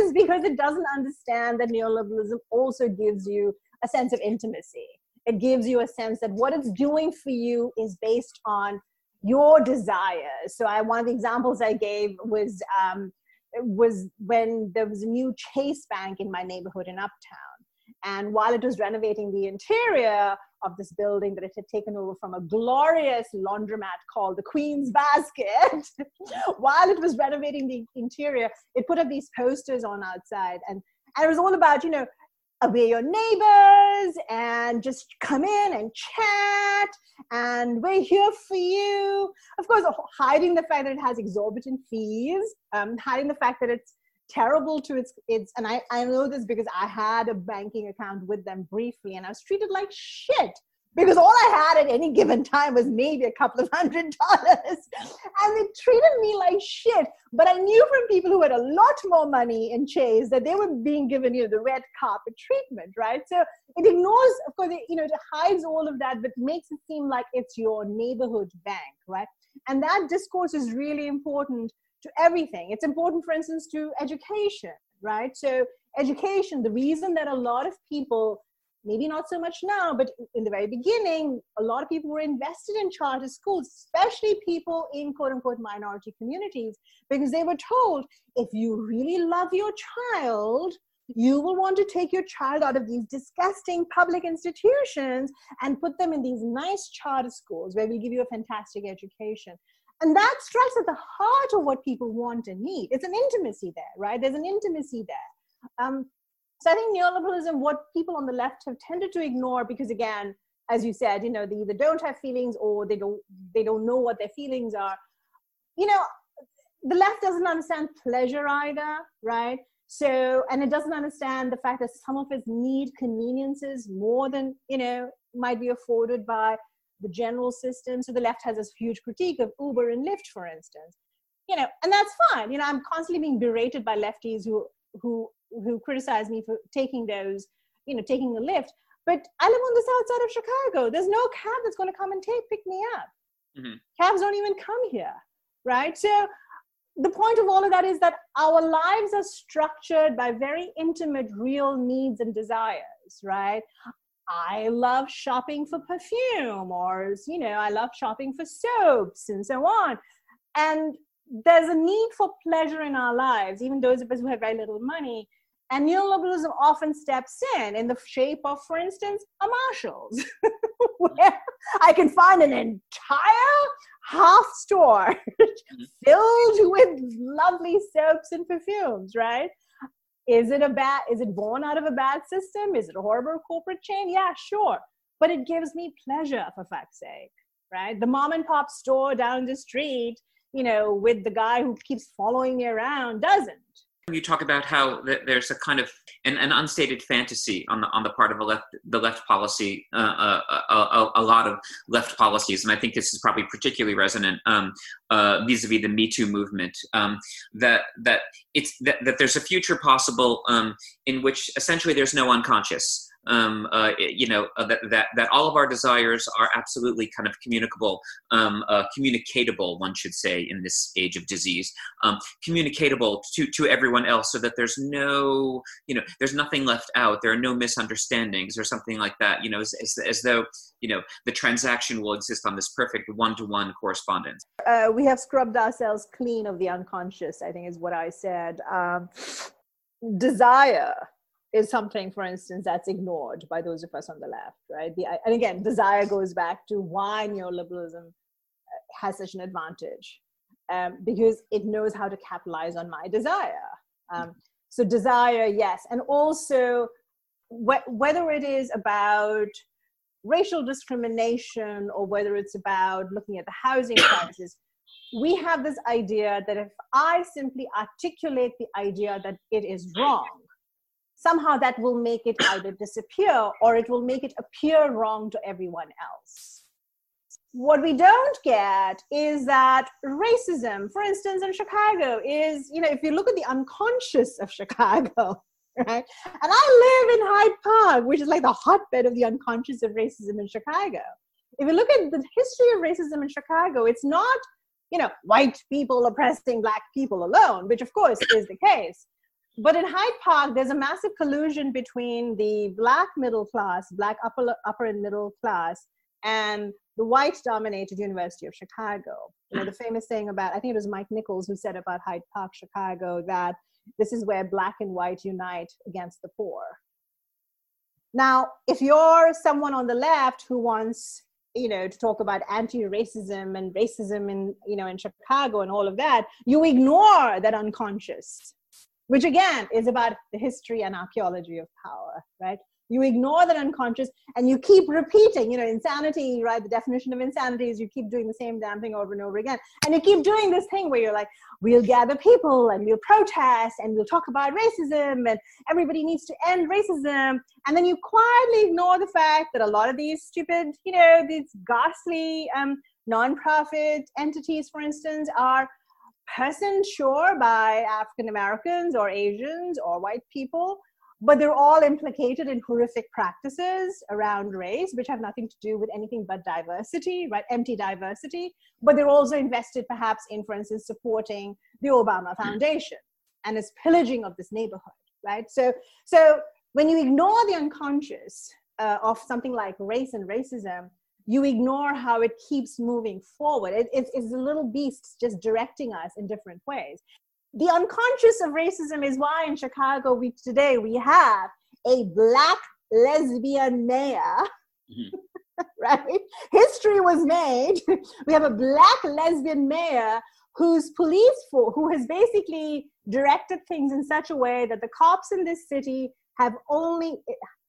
is because it doesn't understand that neoliberalism also gives you a sense of intimacy. It gives you a sense that what it's doing for you is based on your desires. So I, one of the examples I gave was, um, was when there was a new Chase Bank in my neighborhood in Uptown. And while it was renovating the interior of this building that it had taken over from a glorious laundromat called the Queen's Basket, while it was renovating the interior, it put up these posters on outside. And, and it was all about, you know, we're your neighbors and just come in and chat and we're here for you. Of course, hiding the fact that it has exorbitant fees, um, hiding the fact that it's terrible to its its and I, I know this because I had a banking account with them briefly and I was treated like shit because all I had at any given time was maybe a couple of hundred dollars and they treated me like shit. But I knew from people who had a lot more money in Chase that they were being given, you know, the red carpet treatment, right? So it ignores, of course, it, you know, it hides all of that, but makes it seem like it's your neighborhood bank, right? And that discourse is really important to everything. It's important, for instance, to education, right? So education, the reason that a lot of people, maybe not so much now, but in the very beginning, a lot of people were invested in charter schools, especially people in quote unquote minority communities, because they were told, if you really love your child, you will want to take your child out of these disgusting public institutions and put them in these nice charter schools where we'll give you a fantastic education. And that strikes at the heart of what people want and need. It's an intimacy there, right? There's an intimacy there. Um, so I think neoliberalism, what people on the left have tended to ignore, because again, as you said, you know, they either don't have feelings or they don't, they don't know what their feelings are. You know, the left doesn't understand pleasure either, right? So, and it doesn't understand the fact that some of us need conveniences more than, you know, might be afforded by the general system. So the left has this huge critique of Uber and Lyft, for instance, you know, and that's fine. You know, I'm constantly being berated by lefties who, who, who criticize me for taking those, you know, taking the Lyft, but I live on the south side of Chicago. There's no cab that's going to come and take, pick me up. Mm-hmm. Cabs don't even come here. Right. So the point of all of that is that our lives are structured by very intimate, real needs and desires, right? I love shopping for perfume, or, you know, I love shopping for soaps and so on. And there's a need for pleasure in our lives, even those of us who have very little money. And neoliberalism often steps in, in the shape of, for instance, a Marshalls, where I can find an entire half store filled with lovely soaps and perfumes, right? Is it a bad, is it born out of a bad system? Is it a horrible corporate chain? Yeah, sure. But it gives me pleasure, for fuck's sake, right? The mom and pop store down the street, you know, with the guy who keeps following me around doesn't. You talk about how there's a kind of an, an unstated fantasy on the on the part of a left, the left policy, uh, a, a, a lot of left policies, and I think this is probably particularly resonant um, uh, vis-a-vis the Me Too movement. Um, that that it's that, that there's a future possible um, in which essentially there's no unconscious. Um, uh, you know, uh, that, that, that all of our desires are absolutely kind of communicable, um, uh, communicatable, one should say, in this age of disease, um, communicatable to, to everyone else, so that there's no, you know, there's nothing left out. There are no misunderstandings or something like that, you know, as, as, as though, you know, the transaction will exist on this perfect one-to-one correspondence. Uh, we have scrubbed ourselves clean of the unconscious, I think is what I said. Um, desire is something, for instance, that's ignored by those of us on the left, right? The, and again, desire goes back to why neoliberalism has such an advantage, um, because it knows how to capitalize on my desire. Um, so desire, yes. And also, wh- whether it is about racial discrimination or whether it's about looking at the housing crisis, we have this idea that if I simply articulate the idea that it is wrong, somehow that will make it either disappear or it will make it appear wrong to everyone else. What we don't get is that racism, for instance, in Chicago is, you know, if you look at the unconscious of Chicago, right? And I live in Hyde Park, which is like the hotbed of the unconscious of racism in Chicago. If you look at the history of racism in Chicago, it's not, you know, white people oppressing black people alone, which of course is the case. But in Hyde Park, there's a massive collusion between the black middle class, black upper upper and middle class, and the white-dominated University of Chicago. You know, the famous thing about, I think it was Mike Nichols who said about Hyde Park, Chicago, that this is where black and white unite against the poor. Now, if you're someone on the left who wants, you know, to talk about anti-racism and racism in, you know, in Chicago and all of that, you ignore that unconscious, which again is about the history and archaeology of power, right? You ignore that unconscious and you keep repeating, you know, insanity, right? The definition of insanity is you keep doing the same damn thing over and over again. And you keep doing this thing where you're like, we'll gather people and we'll protest and we'll talk about racism and everybody needs to end racism. And then you quietly ignore the fact that a lot of these stupid, you know, these ghastly um, nonprofit entities, for instance, are person sure by African Americans or Asians or white people, but they're all implicated in horrific practices around race, which have nothing to do with anything but diversity, right? Empty diversity. But they're also invested perhaps in, for instance, supporting the Obama Foundation and its pillaging of this neighborhood, right? So, so when you ignore the unconscious uh, of something like race and racism, you ignore how it keeps moving forward. It, it, it's the little beasts just directing us in different ways. The unconscious of racism is why in Chicago we today we have a black lesbian mayor, mm-hmm. right? History was made. We have a black lesbian mayor whose police force, who has basically directed things in such a way that the cops in this city have only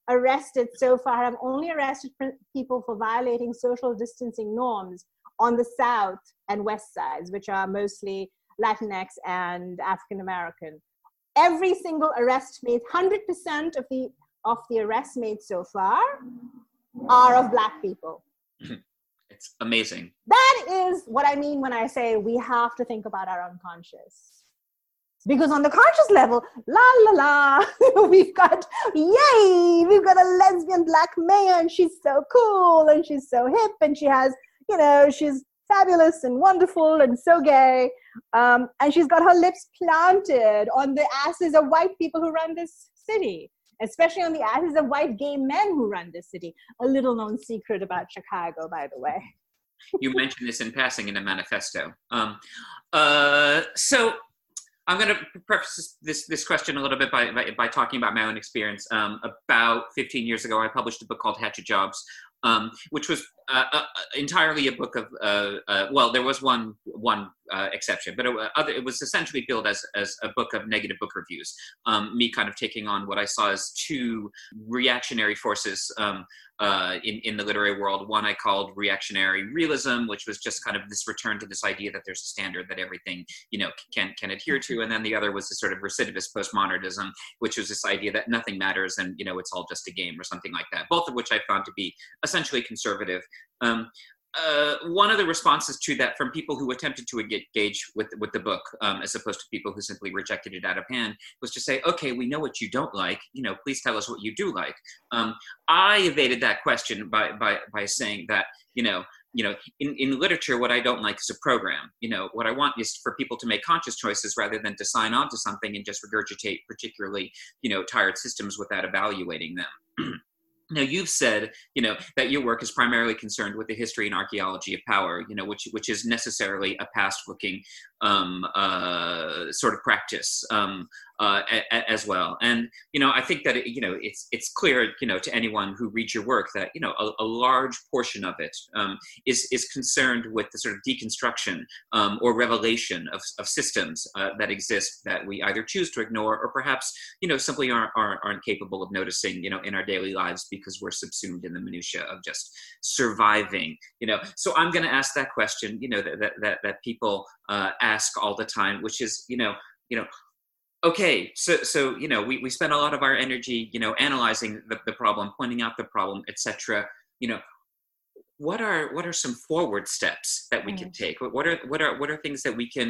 arrested so far, have only arrested people for violating social distancing norms on the South and West sides, which are mostly Latinx and African American. Every single arrest made, one hundred percent of the of the arrests made so far are of black people. It's amazing. That is what I mean when I say we have to think about our unconscious. Because on the conscious level, la la la, we've got, yay, we've got a lesbian black mayor and she's so cool and she's so hip and she has, you know, she's fabulous and wonderful and so gay. Um, and she's got her lips planted on the asses of white people who run this city, especially on the asses of white gay men who run this city. A little known secret about Chicago, by the way. You mentioned this in passing in a manifesto. Um, uh, so... I'm going to preface this this question a little bit by by, by talking about my own experience. Um, about fifteen years ago, I published a book called Hatchet Jobs, um, which was uh, uh, entirely a book of uh, uh, well, there was one one uh, exception, but it, other, it was essentially billed as, as a book of negative book reviews. Um, me kind of taking on what I saw as two reactionary forces um, uh, in, in the literary world. One I called reactionary realism, which was just kind of this return to this idea that there's a standard that everything, you know, can, can adhere to. And then the other was this sort of recidivist postmodernism, which was this idea that nothing matters and, you know, it's all just a game or something like that, both of which I found to be essentially conservative. Um, Uh, one of the responses to that from people who attempted to engage with, with the book, um, as opposed to people who simply rejected it out of hand, was to say, okay, we know what you don't like, you know, please tell us what you do like. Um, I evaded that question by, by, by saying that, you know, you know, in, in literature, what I don't like is a program. You know, what I want is for people to make conscious choices rather than to sign on to something and just regurgitate particularly, you know, tired systems without evaluating them. Now, you've said, you know, that your work is primarily concerned with the history and archaeology of power, you know, which which is necessarily a past-looking um, uh, sort of practice um, uh, a, a, as well. And, you know, I think that, it, you know, it's it's clear, you know, to anyone who reads your work that, you know, a, a large portion of it um, is, is concerned with the sort of deconstruction um, or revelation of, of systems uh, that exist that we either choose to ignore or perhaps, you know, simply aren't, aren't, aren't capable of noticing, you know, in our daily lives, because we're subsumed in the minutia of just surviving, you know. So I'm going to ask that question, you know, that that that people uh, ask all the time, which is, you know, you know, okay, so so you know, we we spend a lot of our energy, you know, analyzing the, the problem, pointing out the problem, et cetera. You know, what are what are some forward steps that we mm. can take? What are what are what are things that we can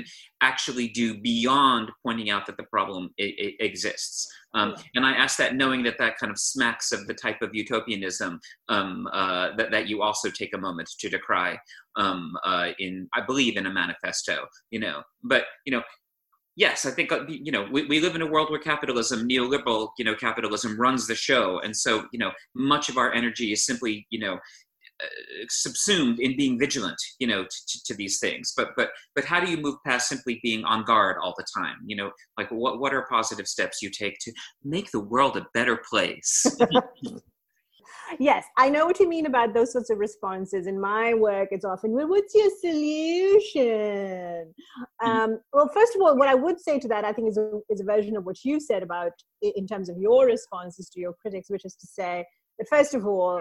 actually do beyond pointing out that the problem I- I exists? Um, and I ask that knowing that that kind of smacks of the type of utopianism um, uh, that, that you also take a moment to decry um, uh, in, I believe, in a manifesto, you know. But, you know, yes, I think, you know, we, we live in a world where capitalism, neoliberal, you know, capitalism runs the show. And so, you know, much of our energy is simply, you know, Uh, subsumed in being vigilant, you know, t- t- to these things. But but but how do you move past simply being on guard all the time? You know, like what what are positive steps you take to make the world a better place? Yes, I know what you mean about those sorts of responses. In my work, it's often, well, what's your solution? Um, well, first of all, what I would say to that, I think, is a, is a version of what you said about in terms of your responses to your critics, which is to say that first of all,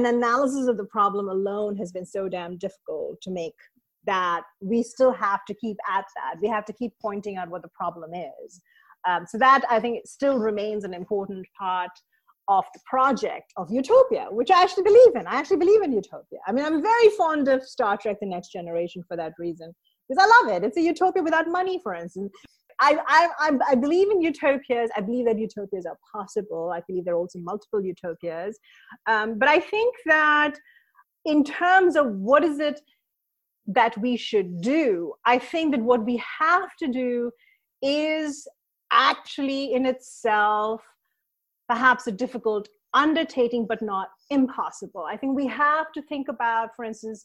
an analysis of the problem alone has been so damn difficult to make that we still have to keep at that. We have to keep pointing out what the problem is. Um, so that, I think, still remains an important part of the project of utopia, which I actually believe in. I actually believe in utopia. I mean, I'm very fond of Star Trek: The Next Generation for that reason, because I love it. It's a utopia without money, for instance. I, I, I believe in utopias. I believe that utopias are possible. I believe there are also multiple utopias. Um, but I think that in terms of what is it that we should do, I think that what we have to do is actually in itself perhaps a difficult undertaking, but not impossible. I think we have to think about, for instance,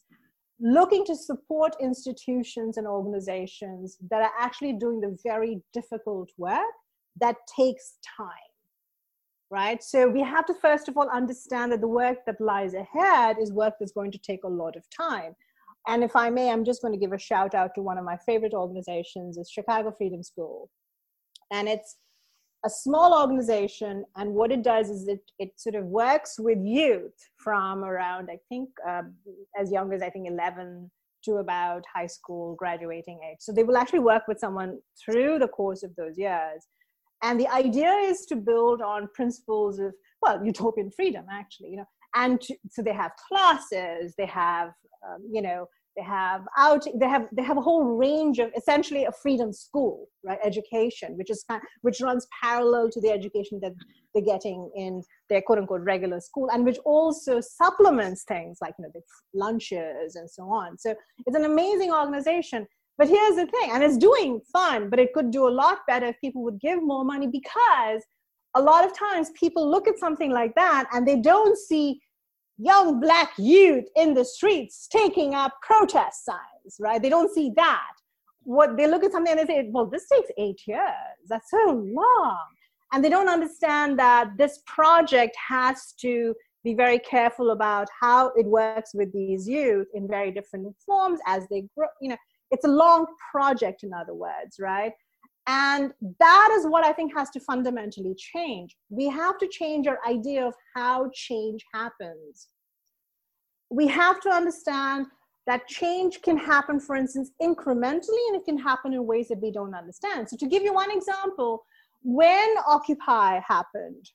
looking to support institutions and organizations that are actually doing the very difficult work that takes time, right? So we have to, first of all, understand that the work that lies ahead is work that's going to take a lot of time. And if I may, I'm just going to give a shout out to one of my favorite organizations, is Chicago Freedom School. And it's a small organization, and what it does is it, it sort of works with youth from around, I think, um, as young as I think eleven to about high school graduating age. So they will actually work with someone through the course of those years. And the idea is to build on principles of, well, utopian freedom, actually, you know. And to, so they have classes, they have, um, you know, they have out, they have they have a whole range of essentially a freedom school, right? Education, which is kind of, which runs parallel to the education that they're getting in their quote unquote regular school, and which also supplements things like, you know, the lunches and so on. So it's an amazing organization. But here's the thing, and it's doing fine, but it could do a lot better if people would give more money, because a lot of times people look at something like that and they don't see young Black youth in the streets taking up protest signs, right? They don't see that. What they look at something and they say, well, this takes eight years. That's so long. And they don't understand that this project has to be very careful about how it works with these youth in very different forms as they grow, you know, It's a long project, in other words, right? And that is what I think has to fundamentally change. We have to change our idea of how change happens. We have to understand that change can happen, for instance, incrementally, and it can happen in ways that we don't understand. So to give you one example, when Occupy happened,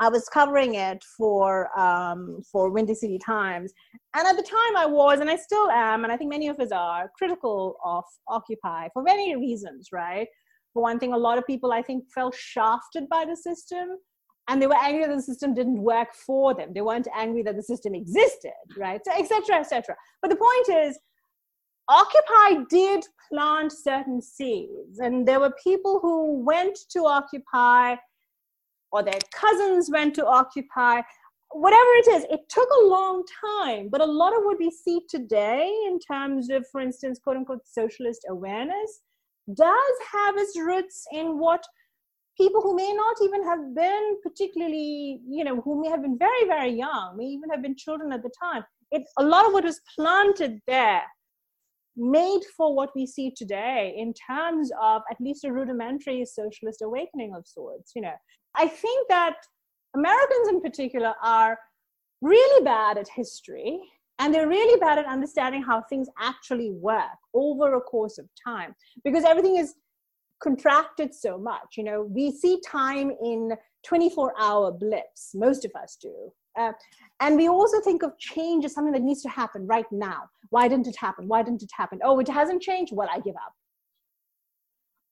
I was covering it for um, for Windy City Times. And at the time I was, and I still am, and I think many of us are, critical of Occupy for many reasons, right? For one thing, a lot of people, I think, felt shafted by the system. And they were angry that the system didn't work for them. They weren't angry that the system existed, right? So et cetera, et cetera. But the point is, Occupy did plant certain seeds. And there were people who went to Occupy, or their cousins went to Occupy, whatever it is. It took a long time, but a lot of what we see today in terms of, for instance, quote unquote, socialist awareness does have its roots in what people who may not even have been particularly, you know, who may have been very, very young, may even have been children at the time. It, a lot of what was planted there made for what we see today in terms of at least a rudimentary socialist awakening of sorts, you know. I think that Americans in particular are really bad at history, and they're really bad at understanding how things actually work over a course of time, because everything is contracted so much. You know, we see time in twenty-four hour blips, most of us do. Uh, and we also think of change as something that needs to happen right now. Why didn't it happen? Why didn't it happen? Oh, it hasn't changed? Well, I give up.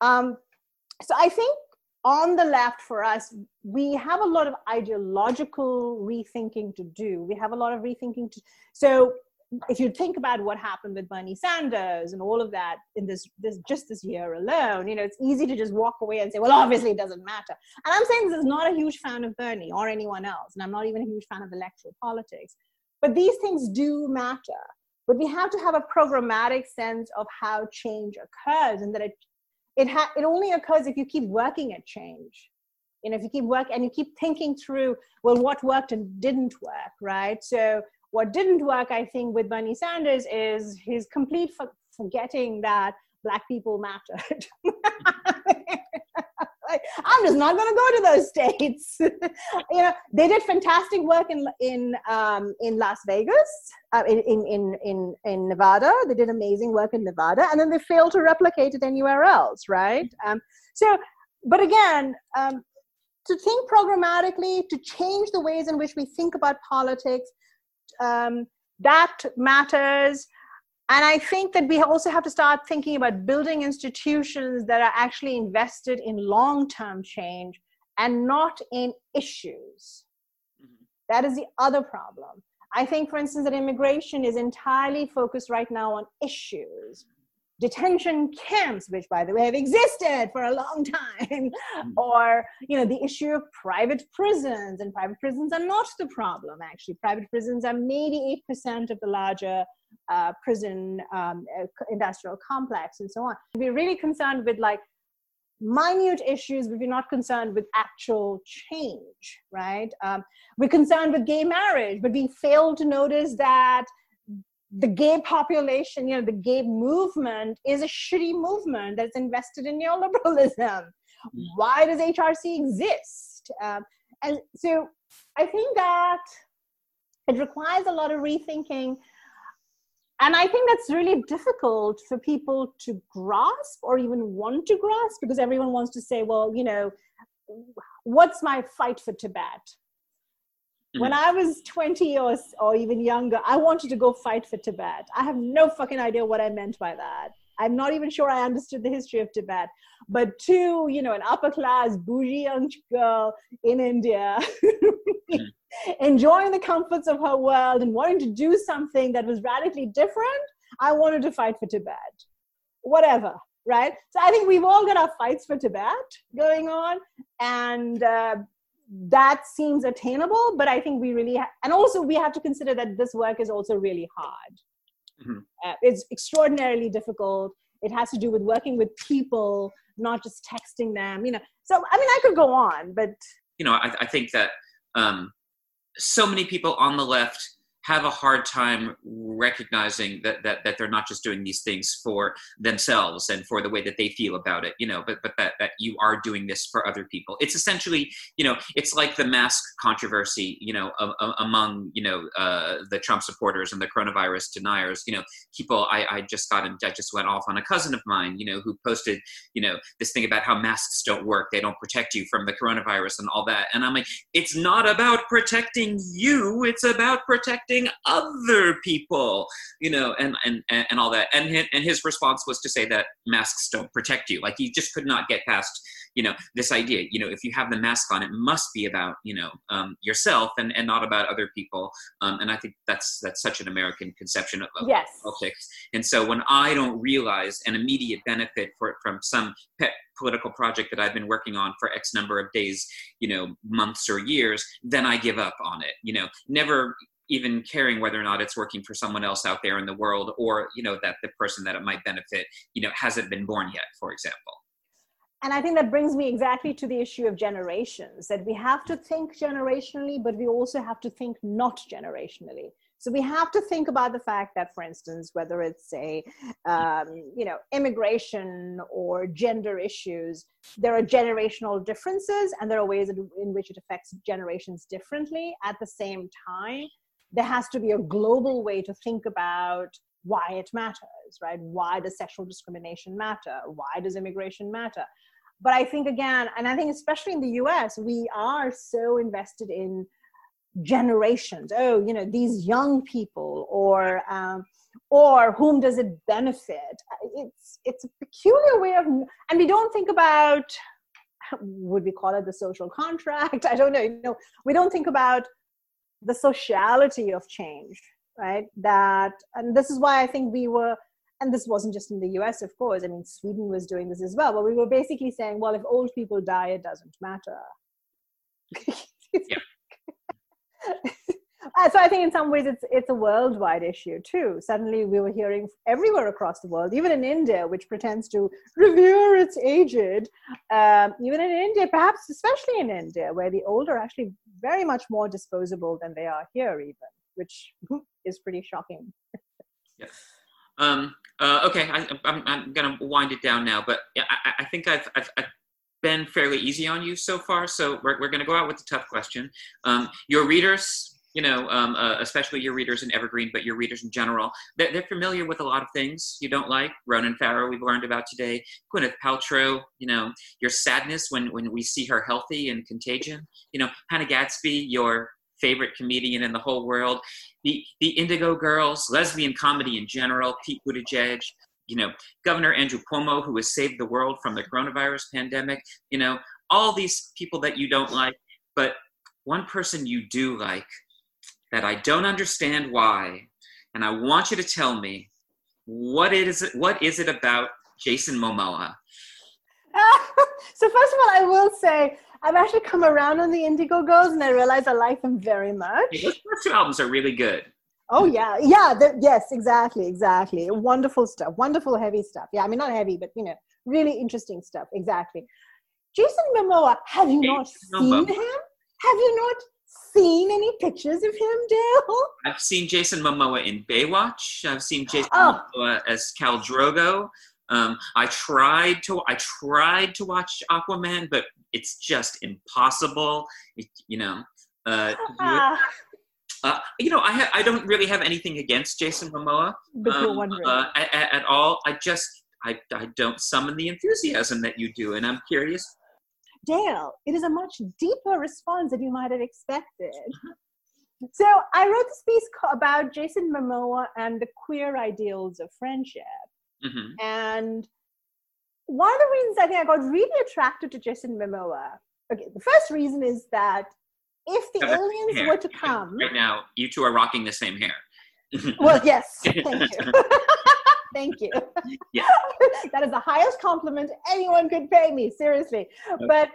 Um, so I think on the left for us, we have a lot of ideological rethinking to do. We have a lot of rethinking to, so if you think about what happened with Bernie Sanders and all of that in this, this just this year alone, you know, it's easy to just walk away and say, well, obviously it doesn't matter. And I'm saying this is not a huge fan of Bernie or anyone else, and I'm not even a huge fan of electoral politics, but these things do matter. But we have to have a programmatic sense of how change occurs, and that it It ha- it only occurs if you keep working at change. You know, if you keep work and you keep thinking through, well, what worked and didn't work, right? So what didn't work, I think, with Bernie Sanders is his complete for- forgetting that Black people mattered. Like, I'm just not going to go to those states. You know, they did fantastic work in in um, in Las Vegas, uh, in, in in in Nevada. They did amazing work in Nevada, and then they failed to replicate it anywhere else, right? Um, so, but again, um, to think programmatically, to change the ways in which we think about politics, um, that matters. And I think that we also have to start thinking about building institutions that are actually invested in long-term change and not in issues. Mm-hmm. That is the other problem. I think, for instance, that immigration is entirely focused right now on issues. Detention camps, which, by the way, have existed for a long time, or, you know, the issue of private prisons, and private prisons are not the problem, actually. Private prisons are maybe eight percent of the larger uh, prison um, industrial complex and so on. We're really concerned with, like, minute issues, but we're not concerned with actual change, right? Um, we're concerned with gay marriage, but we fail to notice that the gay population, you know, the gay movement is a shitty movement that's invested in neoliberalism. Why does H R C exist? Um, and so I think that it requires a lot of rethinking. And I think that's really difficult for people to grasp or even want to grasp, because everyone wants to say, well, you know, what's my fight for Tibet? When I was twenty or, or even younger, I wanted to go fight for Tibet. I have no fucking idea what I meant by that. I'm not even sure I understood the history of Tibet. But to, you know, an upper-class, bougie young girl in India, enjoying the comforts of her world and wanting to do something that was radically different, I wanted to fight for Tibet. Whatever. Right? So I think we've all got our fights for Tibet going on. And uh, that seems attainable, but I think we really, ha- and also we have to consider that this work is also really hard. Mm-hmm. Uh, it's extraordinarily difficult. It has to do with working with people, not just texting them, you know. So, I mean, I could go on, but. You know, I, I think that um, so many people on the left have a hard time recognizing that, that that they're not just doing these things for themselves and for the way that they feel about it, you know, but but that that you are doing this for other people. It's essentially, you know, it's like the mask controversy, you know, a, a, among, you know, uh, the Trump supporters and the coronavirus deniers, you know, people, I, I just got, I just went off on a cousin of mine, you know, who posted, you know, this thing about how masks don't work, they don't protect you from the coronavirus and all that. And I'm like, it's not about protecting you, it's about protecting other people, you know, and, and, and all that. And his, and his response was to say that masks don't protect you. Like, he just could not get past, you know, this idea, you know, if you have the mask on, it must be about, you know, um, yourself and, and not about other people. Um, and I think that's, that's such an American conception of, of yes. politics. And so when I don't realize an immediate benefit for, from some pet political project that I've been working on for X number of days, you know, months or years, then I give up on it, you know, never even caring whether or not it's working for someone else out there in the world, or, you know, that the person that it might benefit, you know, hasn't been born yet, for example. And I think that brings me exactly to the issue of generations, that we have to think generationally, but we also have to think not generationally. So we have to think about the fact that, for instance, whether it's a, um, you know, immigration or gender issues, there are generational differences, and there are ways in which it affects generations differently. At the same time, there has to be a global way to think about why it matters, right? Why does sexual discrimination matter? Why does immigration matter? But I think, again, and I think especially in the U S, we are so invested in generations. Oh, you know, these young people, or um, or whom does it benefit? It's it's a peculiar way of, and we don't think about, would we call it the social contract? I don't know. You know, we don't think about the sociality of change, right? That, and this is why I think we were, and this wasn't just in the U S, of course, I mean, Sweden was doing this as well, but we were basically saying, well, if old people die, it doesn't matter. So I think in some ways it's it's a worldwide issue too. Suddenly we were hearing everywhere across the world, even in India, which pretends to revere its aged, um, even in India, perhaps especially in India, where the old are actually very much more disposable than they are here even, which is pretty shocking. Yes. Um, uh, okay, I, I'm, I'm going to wind it down now, but I, I think I've, I've, I've been fairly easy on you so far, so we're, we're going to go out with a tough question. Um, your readers... you know, um, uh, especially your readers in Evergreen, but your readers in general, they're, they're familiar with a lot of things you don't like. Ronan Farrow, we've learned about today. Gwyneth Paltrow, you know, your sadness when, when we see her healthy and Contagion. You know, Hannah Gadsby, your favorite comedian in the whole world. The, the Indigo Girls, lesbian comedy in general, Pete Buttigieg. You know, Governor Andrew Cuomo, who has saved the world from the coronavirus pandemic. You know, all these people that you don't like, but one person you do like, that I don't understand why, and I want you to tell me, what is it, what is it about Jason Momoa? Uh, so first of all, I will say, I've actually come around on the Indigo Girls, and I realize I like them very much. Hey, those first two albums are really good. Oh, yeah. Yeah, yes, exactly, exactly. Wonderful stuff. Wonderful heavy stuff. Yeah, I mean, not heavy, but, you know, really interesting stuff. Exactly. Jason Momoa, have you Jason not seen Momoa. him? Have you not seen any pictures of him, Dale? I've seen Jason Momoa in Baywatch. I've seen Jason oh. Momoa as Khal Drogo. Um, I tried to I tried to watch Aquaman, but it's just impossible. It, you know, uh, uh. Uh, you know, I ha- I don't really have anything against Jason Momoa um, uh, at, at all. I just I I don't summon the enthusiasm that you do, and I'm curious. Dale, it is a much deeper response than you might have expected. So I wrote this piece about Jason Momoa and the queer ideals of friendship. Mm-hmm. And one of the reasons I think I got really attracted to Jason Momoa, okay, the first reason is that if the That's aliens hair. were to come... Right now, you two are rocking the same hair. Well, yes, thank you. Thank you. Yeah. That is the highest compliment anyone could pay me, seriously. Okay. But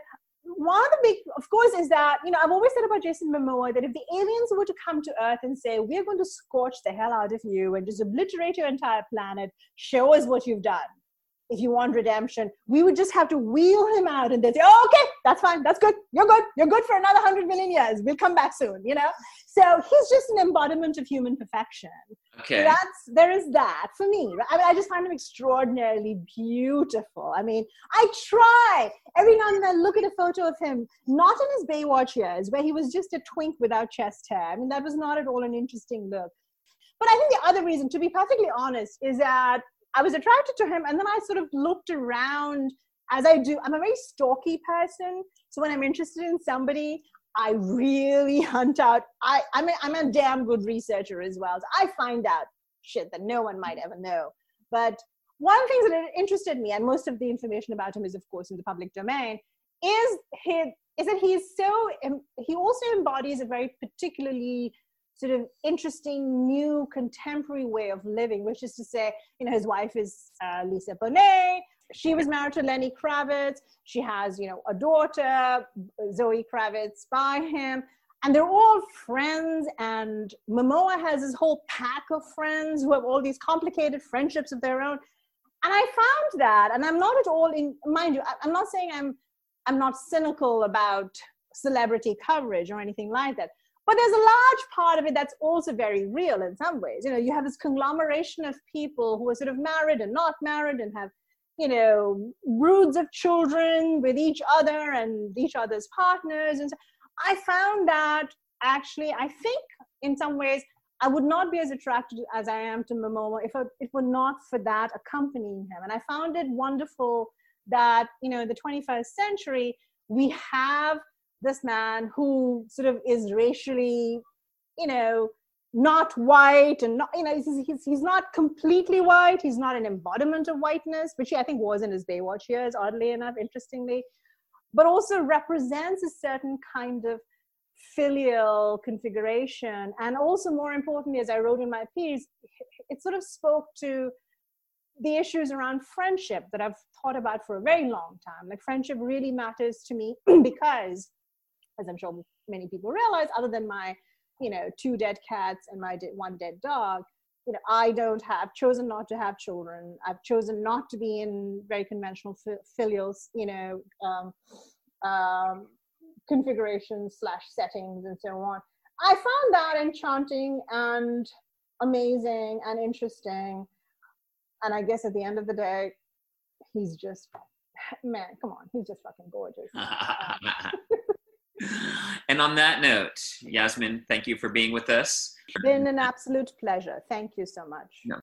one of the big, of course, is that, you know, I've always said about Jason Momoa that if the aliens were to come to Earth and say, we're going to scorch the hell out of you and just obliterate your entire planet, show us what you've done. if you want redemption, we would just have to wheel him out and they'd say, oh, okay, that's fine, that's good, you're good, you're good for another one hundred million years, we'll come back soon, you know? So he's just an embodiment of human perfection. Okay. So that's, there is that for me. I mean, I just find him extraordinarily beautiful. I mean, I try, every now and then I look at a photo of him, not in his Baywatch years, where he was just a twink without chest hair. I mean, that was not at all an interesting look. But I think the other reason, to be perfectly honest, is that I was attracted to him, and then I sort of looked around, as I do. I'm a very stalky person, so when I'm interested in somebody, I really hunt out. I, I'm, a, I'm a damn good researcher as well. So I find out shit that no one might ever know. But one of the things that interested me, and most of the information about him is, of course, in the public domain, is, his, is that he is so, he also embodies a very particularly sort of interesting new contemporary way of living, which is to say, you know, his wife is uh, Lisa Bonet. She was married to Lenny Kravitz. She has, you know, a daughter, Zoe Kravitz, by him. And they're all friends. And Momoa has his whole pack of friends who have all these complicated friendships of their own. And I found that, and I'm not at all in, mind you, I'm not saying I'm, I'm not cynical about celebrity coverage or anything like that. But there's a large part of it that's also very real in some ways. You know, you have this conglomeration of people who are sort of married and not married and have, you know, broods of children with each other and each other's partners. And so I found that actually, I think in some ways, I would not be as attracted as I am to Momoa if it were not for that accompanying him. And I found it wonderful that, you know, in the twenty-first century, we have this man who sort of is racially, you know, not white and not, you know, he's, he's, he's not completely white. He's not an embodiment of whiteness, which he, I think, was in his Baywatch years, oddly enough, interestingly, but also represents a certain kind of filial configuration. And also, more importantly, as I wrote in my piece, it sort of spoke to the issues around friendship that I've thought about for a very long time. Like, friendship really matters to me because, as I'm sure many people realize, other than my, you know, two dead cats and my de- one dead dog, you know, I don't have, chosen not to have children. I've chosen not to be in very conventional fi- filial, you know, um, um, configurations slash settings and so on. I found that enchanting and amazing and interesting. And I guess at the end of the day, he's just, man, come on, he's just fucking gorgeous. And on that note, Yasmin, thank you for being with us. It's been an absolute pleasure. Thank you so much. No.